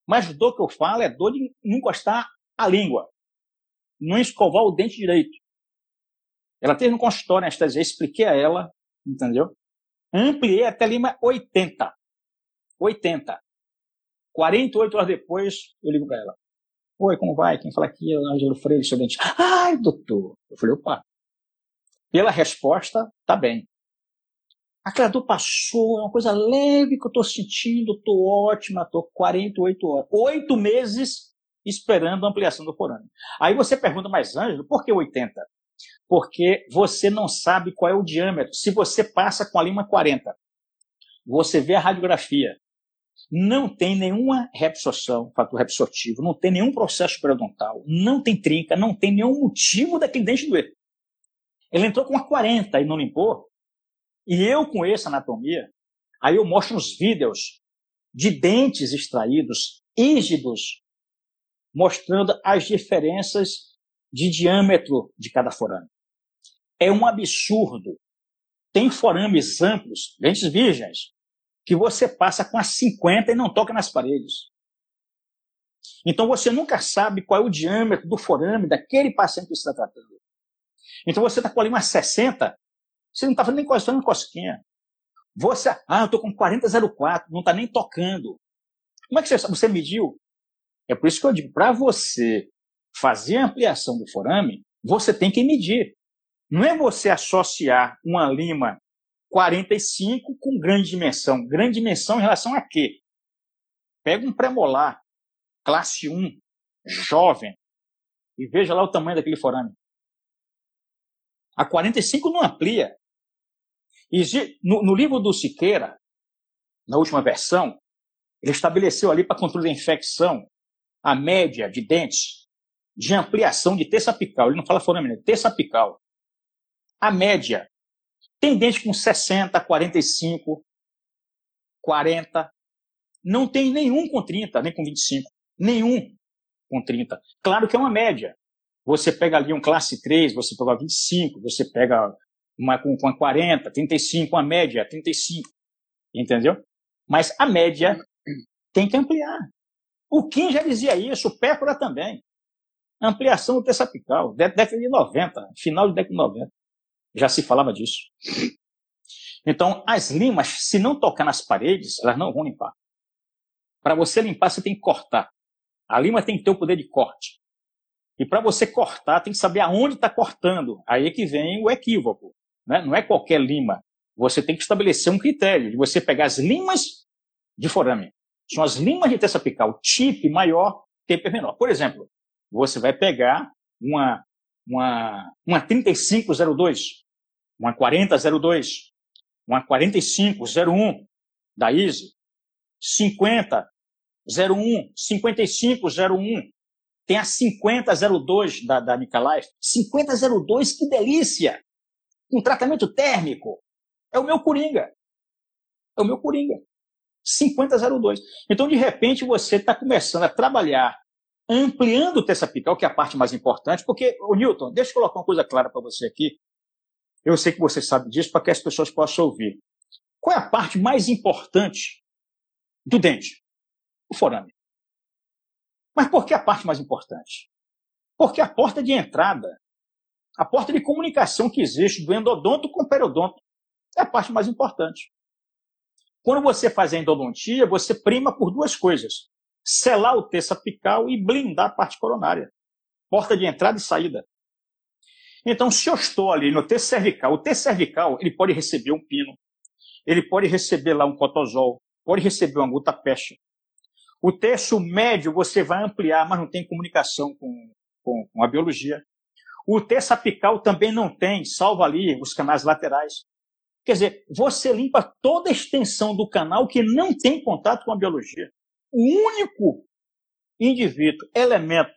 Mas dor que eu falo é dor de não encostar a língua. Não escovar o dente direito. Ela teve no consultório anestesia, expliquei a ela, entendeu? Ampliei até lima oitenta. oitenta. quarenta e oito horas depois, eu ligo para ela. Oi, como vai? Quem fala aqui é o Ângelo Freire, seu dente. Ai, doutor. Eu falei, opa. Pela resposta, tá bem. Aquela dor passou, é uma coisa leve que eu estou sentindo, estou ótima, estou quarenta e oito horas. Oito meses esperando a ampliação do forame. Aí você pergunta, mas Ângelo, por que oitenta? Porque você não sabe qual é o diâmetro. Se você passa com a lima quarenta, você vê a radiografia, não tem nenhuma reabsorção, fator reabsortivo, não tem nenhum processo periodontal, não tem trinca, não tem nenhum motivo daquele dente doer. Ele entrou com a quarenta e não limpou. E eu com essa anatomia, aí eu mostro uns vídeos de dentes extraídos, rígidos, mostrando as diferenças de diâmetro de cada forame. É um absurdo. Tem forames amplos, dentes virgens, que você passa com as cinquenta e não toca nas paredes. Então você nunca sabe qual é o diâmetro do forame daquele paciente que você está tratando. Então você está com ali umas sessenta, você não está fazendo nem coisa, nem cosquinha. Você, ah, eu estou com quarenta zero quatro, não está nem tocando. Como é que você, você mediu? É por isso que eu digo, para você fazer a ampliação do forame, você tem que medir. Não é você associar uma lima quarenta e cinco com grande dimensão. Grande dimensão em relação a quê? Pega um premolar, classe um, jovem, e veja lá o tamanho daquele forame. A quarenta e cinco não amplia. No livro do Siqueira, na última versão, Ele estabeleceu ali para controle da infecção a média de dentes de ampliação de terça apical. Ele não fala foraminal, terça apical. A média. Tem dente com sessenta, quarenta e cinco, quarenta. Não tem nenhum com trinta, nem com vinte e cinco. Nenhum com trinta. Claro que é uma média. Você pega ali um classe três, você pega vinte e cinco, você pega uma com quarenta, trinta e cinco, a média, trinta e cinco. Entendeu? Mas a média tem que ampliar. O Kim já dizia isso, o Pépola também. Ampliação do terço apical, década de noventa, final de década de noventa. Já se falava disso. Então, as limas, se não tocar nas paredes, elas não vão limpar. Para você limpar, você tem que cortar. A lima tem que ter o poder de corte. E para você cortar, tem que saber aonde está cortando. Aí é que vem o equívoco, né? Não é qualquer lima. Você tem que estabelecer um critério de você pegar as limas de forame. São as limas de terça apical, tip maior, taper menor. Por exemplo, você vai pegar uma, uma, uma trinta e cinco zero dois, uma quarenta zero dois, uma quarenta e cinco zero um da Easy, cinquenta zero um, cinquenta e cinco zero um, tem a cinquenta zero dois da, da Nikalai. cinquenta zero dois, que delícia! Um tratamento térmico. É o meu coringa. É o meu coringa. cinquenta zero dois. Então, de repente, você está começando a trabalhar ampliando o terço apical, que é a parte mais importante, porque, o Newton, deixa eu colocar uma coisa clara para você aqui. Eu sei que você sabe disso, para que as pessoas possam ouvir. Qual é a parte mais importante do dente? O forame. Mas por que a parte mais importante? Porque a porta de entrada, a porta de comunicação que existe do endodonto com o periodonto, é a parte mais importante. Quando você faz a endodontia, você prima por duas coisas. Selar o terço apical e blindar a parte coronária. Porta de entrada e saída. Então, se eu estou ali no terço cervical, o terço cervical, ele pode receber um pino, ele pode receber lá um cotosol, pode receber uma gutapecha. O terço médio você vai ampliar, mas não tem comunicação com, com, com a biologia. O terço apical também não tem, salvo ali os canais laterais. Quer dizer, você limpa toda a extensão do canal que não tem contato com a biologia. O único indivíduo, elemento,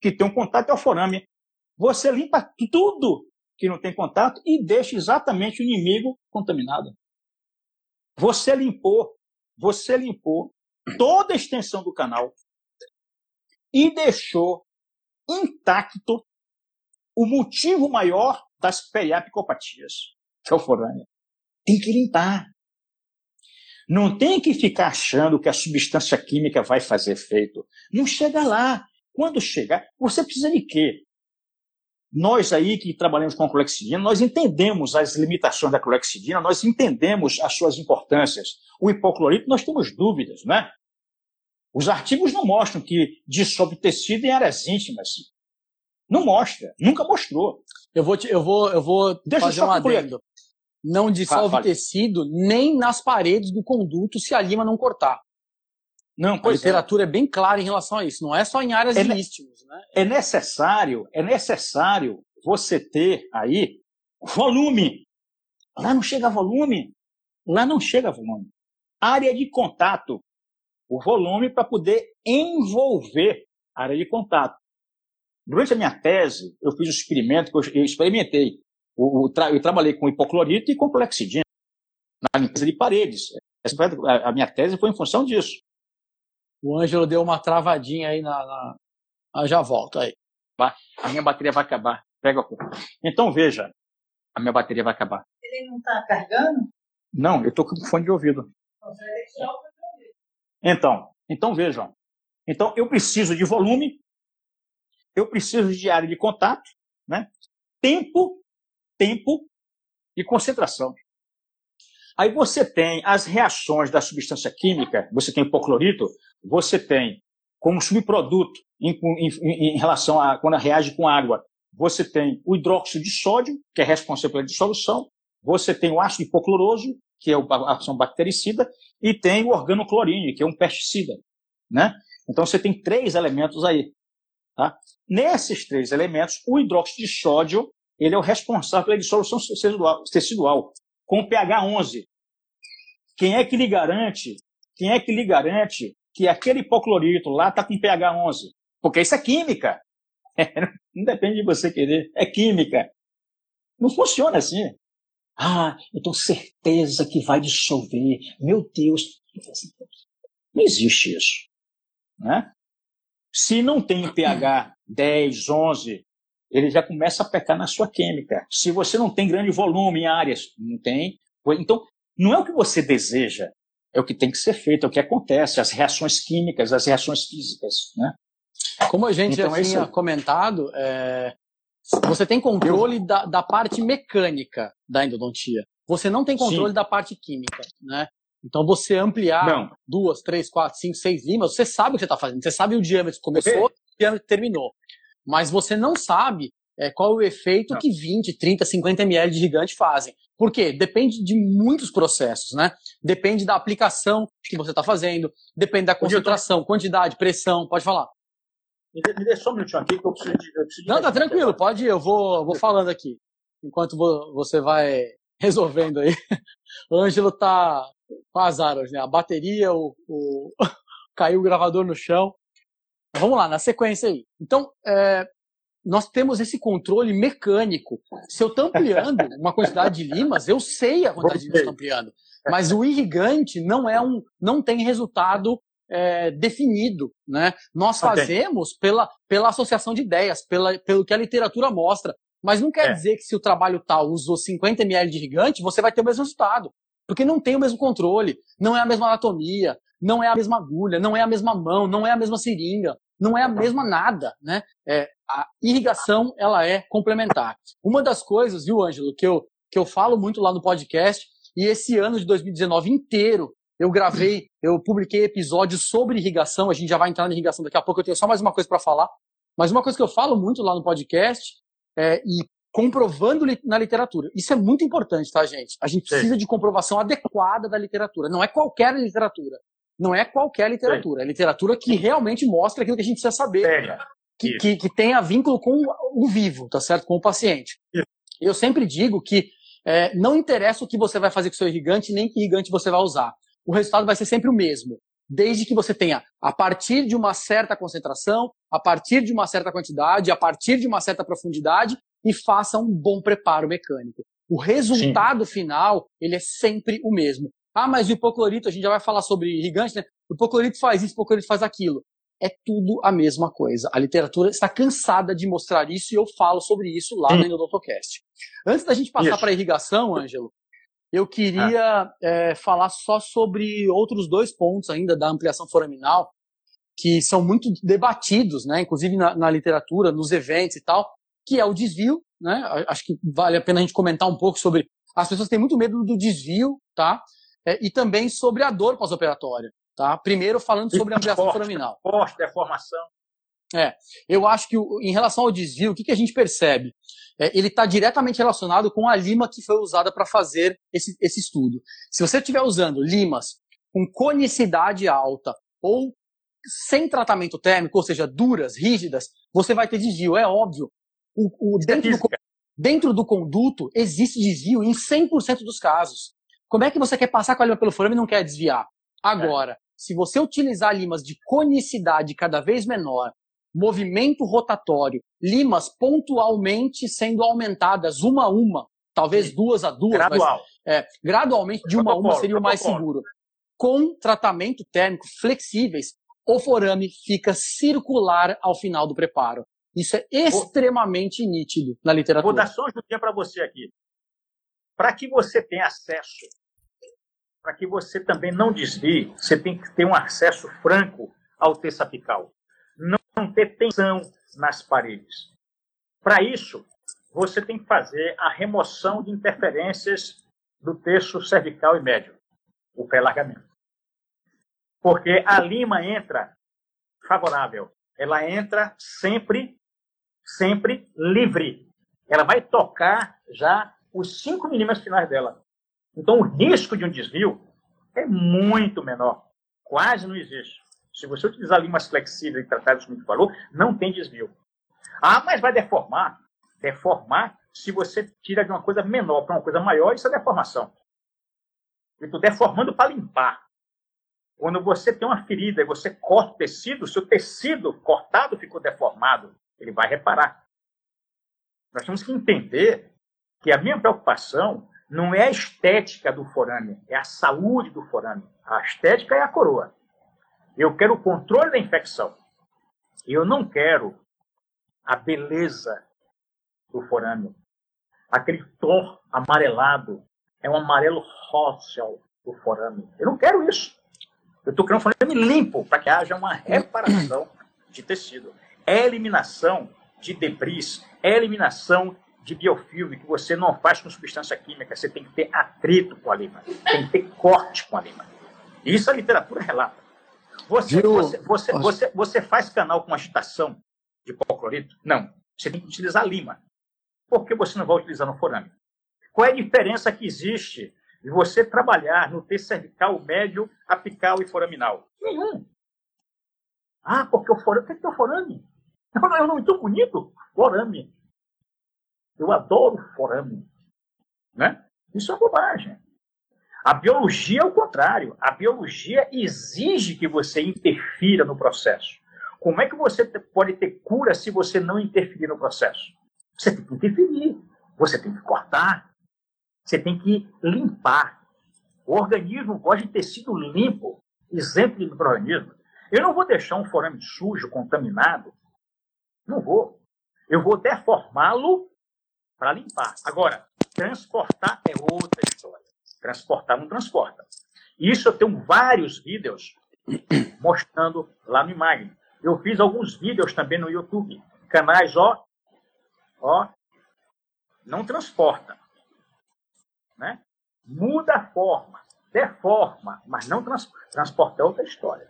que tem um contato é o forame. Você limpa tudo que não tem contato e deixa exatamente o inimigo contaminado. Você limpou, você limpou toda a extensão do canal e deixou intacto o motivo maior das periapicopatias, que é o forame. Tem que limpar. Não tem que ficar achando que a substância química vai fazer efeito. Não chega lá. Quando chegar, você precisa de quê? Nós aí que trabalhamos com a clorexidina, nós entendemos as limitações da clorexidina, nós entendemos as suas importâncias. O hipoclorito, nós temos dúvidas, né? Os artigos não mostram que dissolve tecido em áreas íntimas. Não mostra. Nunca mostrou. Eu vou, te, eu vou, eu vou Deixa fazer eu um adendo. Não dissolve ah, tecido nem nas paredes do conduto se a lima não cortar. Não, pois a literatura é. é bem clara em relação a isso. Não é só em áreas é, de istmos, né? É necessário, é necessário você ter aí volume. Lá não chega volume. Lá não chega volume. Área de contato. O volume para poder envolver a área de contato. Durante a minha tese, eu fiz um experimento que eu, eu experimentei. Eu trabalhei com hipoclorito e com clorexidina na limpeza de paredes. A minha tese foi em função disso. O Ângelo deu uma travadinha aí na... na... Ah, já volta aí. A minha bateria vai acabar. Pega o... Então, veja. A minha bateria vai acabar. Ele não está carregando? Não, eu estou com fone de ouvido. Então, então vejam. Então, eu preciso de volume. Eu preciso de área de contato. Né? Tempo. Tempo e concentração. Aí você tem as reações da substância química, você tem hipoclorito, você tem como subproduto em, em, em relação a quando reage com água, você tem o hidróxido de sódio, que é responsável pela dissolução, você tem o ácido hipocloroso, que é a ação bactericida, e tem o organoclorine, que é um pesticida. Né? Então você tem três elementos aí. Tá? Nesses três elementos, o hidróxido de sódio, ele é o responsável pela dissolução tecidual, com pH onze. Quem é que lhe garante Quem é que lhe garante que aquele hipoclorito lá está com pH onze? Porque isso é química. Não depende de você querer. É química. Não funciona assim. Ah, eu tenho certeza que vai dissolver. Meu Deus. Não existe isso. Né? Se não tem pH dez, onze, ele já começa a pecar na sua química. Se você não tem grande volume em áreas, não tem. Então, não é o que você deseja. É o que tem que ser feito, é o que acontece. As reações químicas, as reações físicas. Né? Como a gente então, já tinha esse... comentado... É... Você tem controle da, da parte mecânica da endodontia. Você não tem controle Sim. da parte química, né? Então, você ampliar não. duas, três, quatro, cinco, seis limas, você sabe o que você está fazendo. Você sabe o diâmetro que começou, okay. o diâmetro que terminou. Mas você não sabe é, qual é o efeito não. que vinte, trinta, cinquenta mililitros de gigante fazem. Por quê? Depende de muitos processos, né? Depende da aplicação que você está fazendo, depende da concentração, quantidade, pressão. Pode falar. Me, de, me deixa só um minutinho aqui que eu preciso de... Eu preciso Não, de... tá tranquilo, pode ir, eu vou, vou falando aqui. Enquanto vou, você vai resolvendo aí. O Ângelo tá com azar hoje, né? A bateria, o, o... caiu o gravador no chão. Vamos lá, na sequência aí. Então, é, nós temos esse controle mecânico. Se eu estou ampliando uma quantidade de limas, eu sei a quantidade de limas que eu estou ampliando. Mas o irrigante não, é um, não tem resultado... É, definido, né? Nós fazemos okay. pela, pela associação de ideias, pela, pelo que a literatura mostra, mas não quer é. dizer que se o trabalho tal usou cinquenta mililitros de irrigante, você vai ter o mesmo resultado, porque não tem o mesmo controle, não é a mesma anatomia, não é a mesma agulha, não é a mesma mão, não é a mesma seringa, não é a mesma nada, né? É, a irrigação, ela é complementar. Uma das coisas, viu, Ângelo, que eu, que eu falo muito lá no podcast, e esse ano de dois mil e dezenove inteiro, eu gravei, eu publiquei episódios sobre irrigação, a gente já vai entrar na irrigação daqui a pouco, eu tenho só mais uma coisa para falar. Mas uma coisa que eu falo muito lá no podcast, é, e comprovando na literatura, isso é muito importante, tá, gente? A gente precisa Sim. de comprovação adequada da literatura, não é qualquer literatura, não é qualquer literatura, Sim. é literatura que realmente mostra aquilo que a gente precisa saber, que, que, que tenha vínculo com o vivo, tá certo? Com o paciente. Sim. Eu sempre digo que é, não interessa o que você vai fazer com o seu irrigante, nem que irrigante você vai usar. O resultado vai ser sempre o mesmo, desde que você tenha, a partir de uma certa concentração, a partir de uma certa quantidade, a partir de uma certa profundidade, e faça um bom preparo mecânico. O resultado Sim. final, ele é sempre o mesmo. Ah, mas o hipoclorito, a gente já vai falar sobre irrigante, né? O hipoclorito faz isso, o hipoclorito faz aquilo. É tudo a mesma coisa. A literatura está cansada de mostrar isso, e eu falo sobre isso lá no Endodontocast. Antes da gente passar para a irrigação, Ângelo, eu queria ah. é, falar só sobre outros dois pontos ainda da ampliação foraminal, que são muito debatidos, né? Inclusive na, na literatura, nos eventos e tal, que é o desvio, né? Acho que vale a pena a gente comentar um pouco sobre... As pessoas têm muito medo do desvio, tá? É, e também sobre a dor pós-operatória, tá? Primeiro falando sobre a ampliação forte, foraminal. Forte, deformação. É, eu acho que em relação ao desvio, o que, que a gente percebe? É, ele está diretamente relacionado com a lima que foi usada para fazer esse, esse estudo. Se você estiver usando limas com conicidade alta ou sem tratamento térmico, ou seja, duras, rígidas, você vai ter desvio, é óbvio. O, o, dentro, do, dentro do conduto existe desvio em cem por cento dos casos. Como é que você quer passar com a lima pelo forame e não quer desviar? Agora, é. se você utilizar limas de conicidade cada vez menor, movimento rotatório, limas pontualmente sendo aumentadas uma a uma, talvez Sim. duas a duas, Gradual. mas é, gradualmente de uma a uma seria o mais seguro. Com tratamento térmico flexíveis, o forame fica circular ao final do preparo. Isso é extremamente vou, nítido na literatura. Vou dar só um judinha para você aqui. Para que você tenha acesso, para que você também não desvie, você tem que ter um acesso franco ao terço apical. Não ter tensão nas paredes. Para isso, você tem que fazer a remoção de interferências do terço cervical e médio, o pré-largamento. Porque a lima entra favorável, ela entra sempre, sempre livre. Ela vai tocar já os cinco milímetros finais dela. Então, o risco de um desvio é muito menor, quase não existe. Se você utilizar limas flexíveis e tratadas com muito valor, não tem desvio. Ah, mas vai deformar. Deformar, se você tira de uma coisa menor para uma coisa maior, isso é deformação. Eu estou deformando para limpar. Quando você tem uma ferida e você corta o tecido, se o tecido cortado ficou deformado, ele vai reparar. Nós temos que entender que a minha preocupação não é a estética do forame, é a saúde do forame. A estética é a coroa. Eu quero o controle da infecção. Eu não quero a beleza do forame. Aquele tom amarelado é um amarelo róseo do forame. Eu não quero isso. Eu estou querendo um forame limpo para que haja uma reparação de tecido. É eliminação de debris, é eliminação de biofilme, que você não faz com substância química. Você tem que ter atrito com a lima, tem que ter corte com a lima. Isso a literatura relata. Você, você, você, você, você faz canal com agitação de hipoclorito? Não. Você tem que utilizar lima. Por que você não vai utilizar no forame? Qual é a diferença que existe de você trabalhar no terço cervical, médio, apical e foraminal? Nenhum. Ah, porque o forame... Por que é o forame? Eu não, eu não estou bonito? Forame. Eu adoro forame. Né? Isso é bobagem. A biologia é o contrário. A biologia exige que você interfira no processo. Como é que você pode ter cura se você não interferir no processo? Você tem que interferir. Você tem que cortar. Você tem que limpar. O organismo gosta de tecido limpo, isento de micro-organismos. Eu não vou deixar um forame sujo, contaminado. Não vou. Eu vou deformá-lo para limpar. Agora, transportar é outra história. Transportar não transporta. Isso eu tenho vários vídeos mostrando lá no Imagine. Eu fiz alguns vídeos também no YouTube. Canais, ó, ó, não transporta. Né? Muda a forma, deforma, mas não trans, transporta é outra história.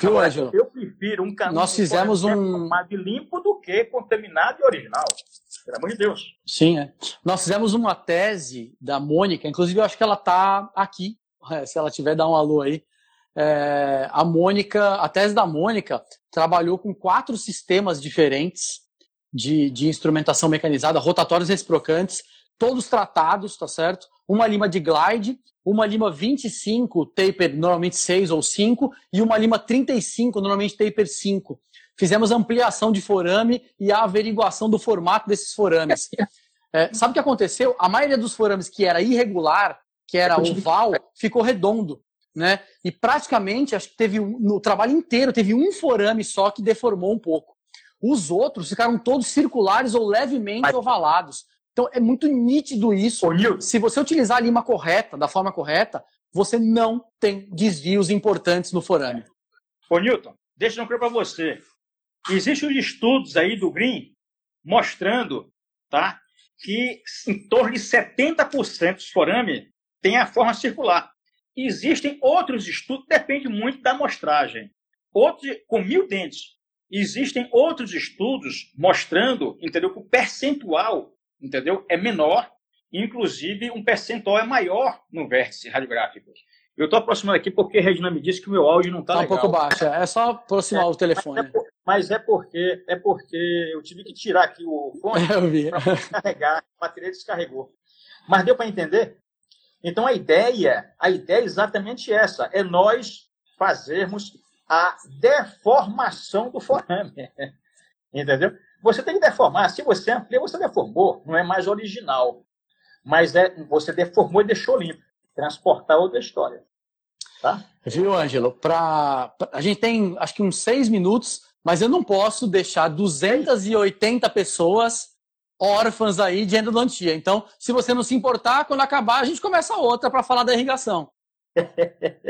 Viu, Ângelo? Eu prefiro um canal Nós fizemos um... de limpo do que contaminado e original. Pelo amor de Deus. Sim, é. Nós fizemos uma tese da Mônica, inclusive eu acho que ela está aqui, se ela tiver, dá um alô aí. É, a Mônica, a tese da Mônica trabalhou com quatro sistemas diferentes de, de instrumentação mecanizada, rotatórios reciprocantes, todos tratados, tá certo? Uma lima de glide, uma lima vinte e cinco, taper normalmente seis ou cinco, e uma lima trinta e cinco, normalmente taper cinco. Fizemos ampliação de forame e a averiguação do formato desses forames. É, sabe o que aconteceu? A maioria dos forames que era irregular, que era oval, ficou redondo, né? E praticamente, acho que teve no trabalho inteiro, teve um forame só que deformou um pouco. Os outros ficaram todos circulares ou levemente Mas... ovalados. Então é muito nítido isso. Ô, se você utilizar a lima correta, da forma correta, você não tem desvios importantes no forame. Ô, Newton, deixa eu dizer para você. Existem os estudos aí do Green mostrando, tá, que em torno de setenta por cento dos forames tem a forma circular. Existem outros estudos, depende muito da amostragem, outros, com mil dentes. Existem outros estudos mostrando, entendeu, que o percentual, entendeu, é menor, inclusive um percentual é maior no vértice radiográfico. Eu estou aproximando aqui porque a Regina me disse que o meu áudio não está tá legal. Está um pouco baixo, é só aproximar é, o telefone. Mas é, por, mas é porque é porque eu tive que tirar aqui o fone para descarregar, a bateria descarregou. Mas deu para entender? Então a ideia, a ideia é exatamente essa, é nós fazermos a deformação do forame. Entendeu? Você tem que deformar. Se você amplia, você deformou. Não é mais original. Mas é, você deformou e deixou limpo. Transportar outra história. Tá? Viu, Ângelo? Pra... A gente tem, acho que uns seis minutos, mas eu não posso deixar duzentas e oitenta pessoas órfãs aí de endodontia. Então, se você não se importar, quando acabar, a gente começa outra para falar da irrigação.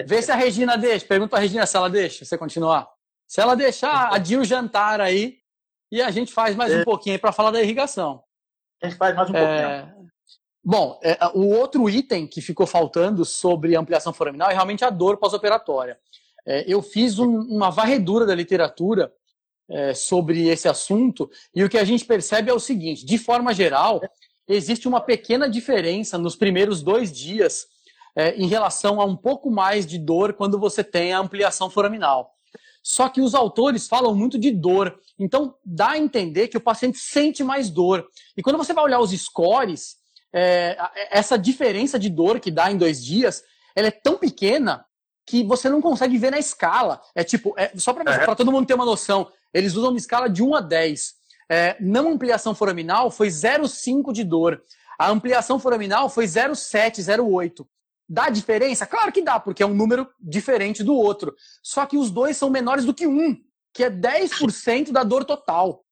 Vê se a Regina deixa. Pergunta para a Regina se ela deixa, você continuar. Se ela deixar, adia o jantar aí. E a gente faz mais é. um pouquinho aí para falar da irrigação. A gente faz mais um é... pouquinho. Bom, é, o outro item que ficou faltando sobre ampliação foraminal é realmente a dor pós-operatória. É, eu fiz um, uma varredura da literatura é, sobre esse assunto e o que a gente percebe é o seguinte, de forma geral, existe uma pequena diferença nos primeiros dois dias é, em relação a um pouco mais de dor quando você tem a ampliação foraminal. Só que os autores falam muito de dor. Então, dá a entender que o paciente sente mais dor. E quando você vai olhar os scores, é, essa diferença de dor que dá em dois dias, ela é tão pequena que você não consegue ver na escala. É tipo, é, só para é. todo mundo ter uma noção, eles usam uma escala de um a dez. É, não ampliação foraminal foi zero vírgula cinco de dor. A ampliação foraminal foi zero vírgula sete, zero vírgula oito. Dá diferença? Claro que dá, porque é um número diferente do outro. Só que os dois são menores do que um, que é dez por cento da dor total.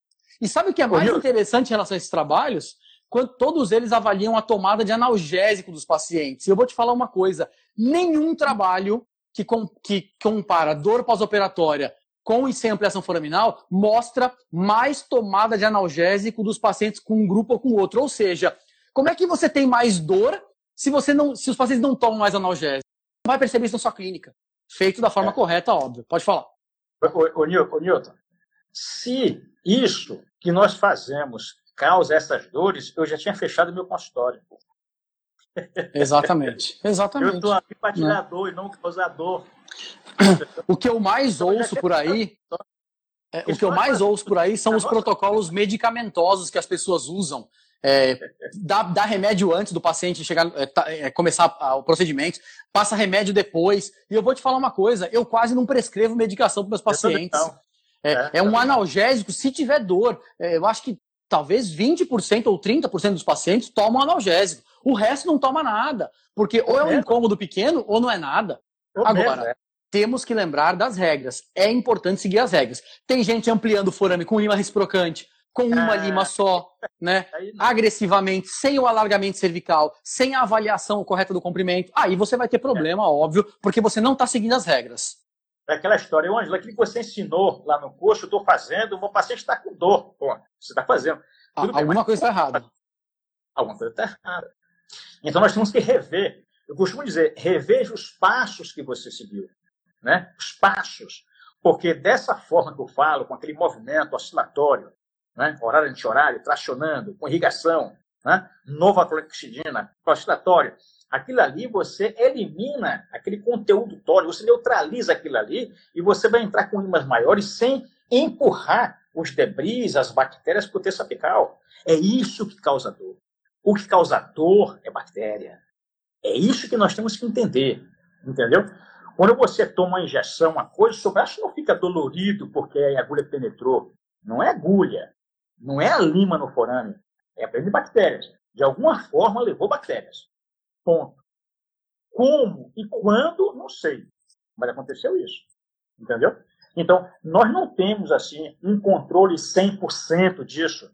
E sabe o que é mais interessante em relação a esses trabalhos? Quando todos eles avaliam a tomada de analgésico dos pacientes. E eu vou te falar uma coisa. Nenhum trabalho que, com, que compara dor pós-operatória com e sem ampliação foraminal mostra mais tomada de analgésico dos pacientes com um grupo ou com outro. Ou seja, como é que você tem mais dor se, você não, se os pacientes não tomam mais analgésico? Não vai perceber isso na sua clínica. Feito da forma é. correta, óbvio. Pode falar. Ô, ô, ô Newton, se isso que nós fazemos causa essas dores, eu já tinha fechado meu consultório. Exatamente. Exatamente. Eu estou aqui para tirar é. dor e não causar dor. O que eu mais eu ouço por aí... É, o que eu mais ouço por aí são os protocolos medicamentosos que as pessoas usam. É, dá, dá remédio antes do paciente chegar, é, tá, é, começar a, o procedimento, passa remédio depois. E eu vou te falar uma coisa, eu quase não prescrevo medicação para meus pacientes. É, é, é um analgésico se tiver dor. É, eu acho que talvez vinte por cento ou trinta por cento dos pacientes tomam analgésico. O resto não toma nada, porque ou, ou é um mesmo. incômodo pequeno ou não é nada. Ou Agora... Mesmo, é. Temos que lembrar das regras. É importante seguir as regras. Tem gente ampliando o forame com lima reciprocante, com uma ah, lima só, né? Agressivamente, sem o alargamento cervical, sem a avaliação correta do comprimento. Aí você vai ter problema, é. óbvio, porque você não está seguindo as regras. É aquela história, Ângelo, aquilo que você ensinou lá no curso, eu estou fazendo, o meu paciente está com dor. Pô, você está fazendo. Ah, bem, alguma mas... coisa está errada. Alguma coisa está errada. Então nós temos que rever. Eu costumo dizer, reveja os passos que você seguiu. Né? Os passos, porque dessa forma que eu falo, com aquele movimento oscilatório, né? Horário anti-horário, tracionando, com irrigação, né? Nova clorexidina, oscilatório, aquilo ali você elimina aquele conteúdo tórico, você neutraliza aquilo ali e você vai entrar com limas maiores sem empurrar os debris, as bactérias para o terço apical. É isso que causa dor. O que causa dor é bactéria. É isso que nós temos que entender, entendeu? Quando você toma uma injeção, uma coisa, o seu braço não fica dolorido porque a agulha penetrou. Não é agulha, não é a lima no forame, é a presença de bactérias. De alguma forma levou bactérias. Ponto. Como e quando, não sei. Mas aconteceu isso. Entendeu? Então, nós não temos assim um controle cem por cento disso.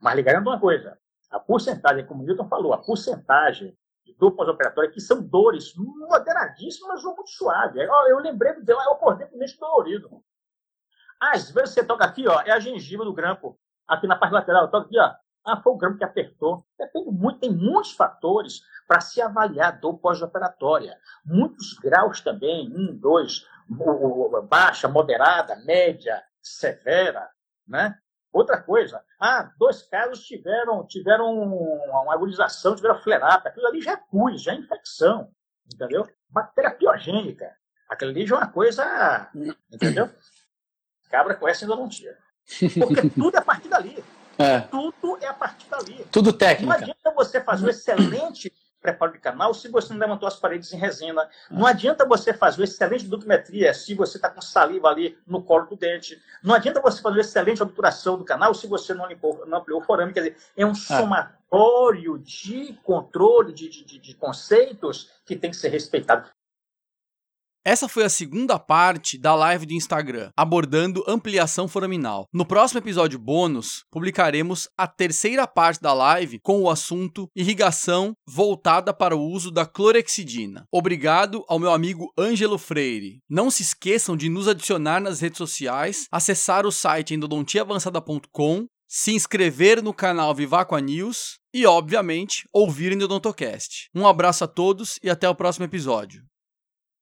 Mas lhe garanto uma coisa, a porcentagem, como o Newton falou, a porcentagem dor pós-operatória, que são dores moderadíssimas ou muito suaves. Eu lembrei do dela, eu acordei com o dente dolorido. Às vezes você toca aqui, ó, é a gengiva do grampo, aqui na parte lateral, eu toco aqui, ó, ah, foi o grampo que apertou. Depende muito, tem muitos fatores para se avaliar a dor pós-operatória. Muitos graus também, um, dois, baixa, moderada, média, severa, né? Outra coisa, ah, dois casos tiveram, tiveram uma agonização, tiveram flare-up, aquilo ali já é pus, já é infecção, entendeu? Bactéria piogênica, aquilo ali já é uma coisa, entendeu? Cabra conhece endodontia. Porque tudo é a partir dali. É. Tudo é a partir dali. Tudo técnica. Não adianta você fazer um excelente preparo de canal se você não levantou as paredes em resina. Não adianta você fazer excelente odontometria se você está com saliva ali no colo do dente. Não adianta você fazer excelente obturação do canal se você não limpou, não ampliou o forame. Quer dizer, é um somatório de controle, de, de, de conceitos que tem que ser respeitado. Essa foi a segunda parte da live do Instagram, abordando ampliação foraminal. No próximo episódio bônus, publicaremos a terceira parte da live com o assunto irrigação voltada para o uso da clorexidina. Obrigado ao meu amigo Ângelo Freire. Não se esqueçam de nos adicionar nas redes sociais, acessar o site endodontia avançada ponto com, se inscrever no canal Vivá com a News e, obviamente, ouvir o Endodontocast. Um abraço a todos e até o próximo episódio.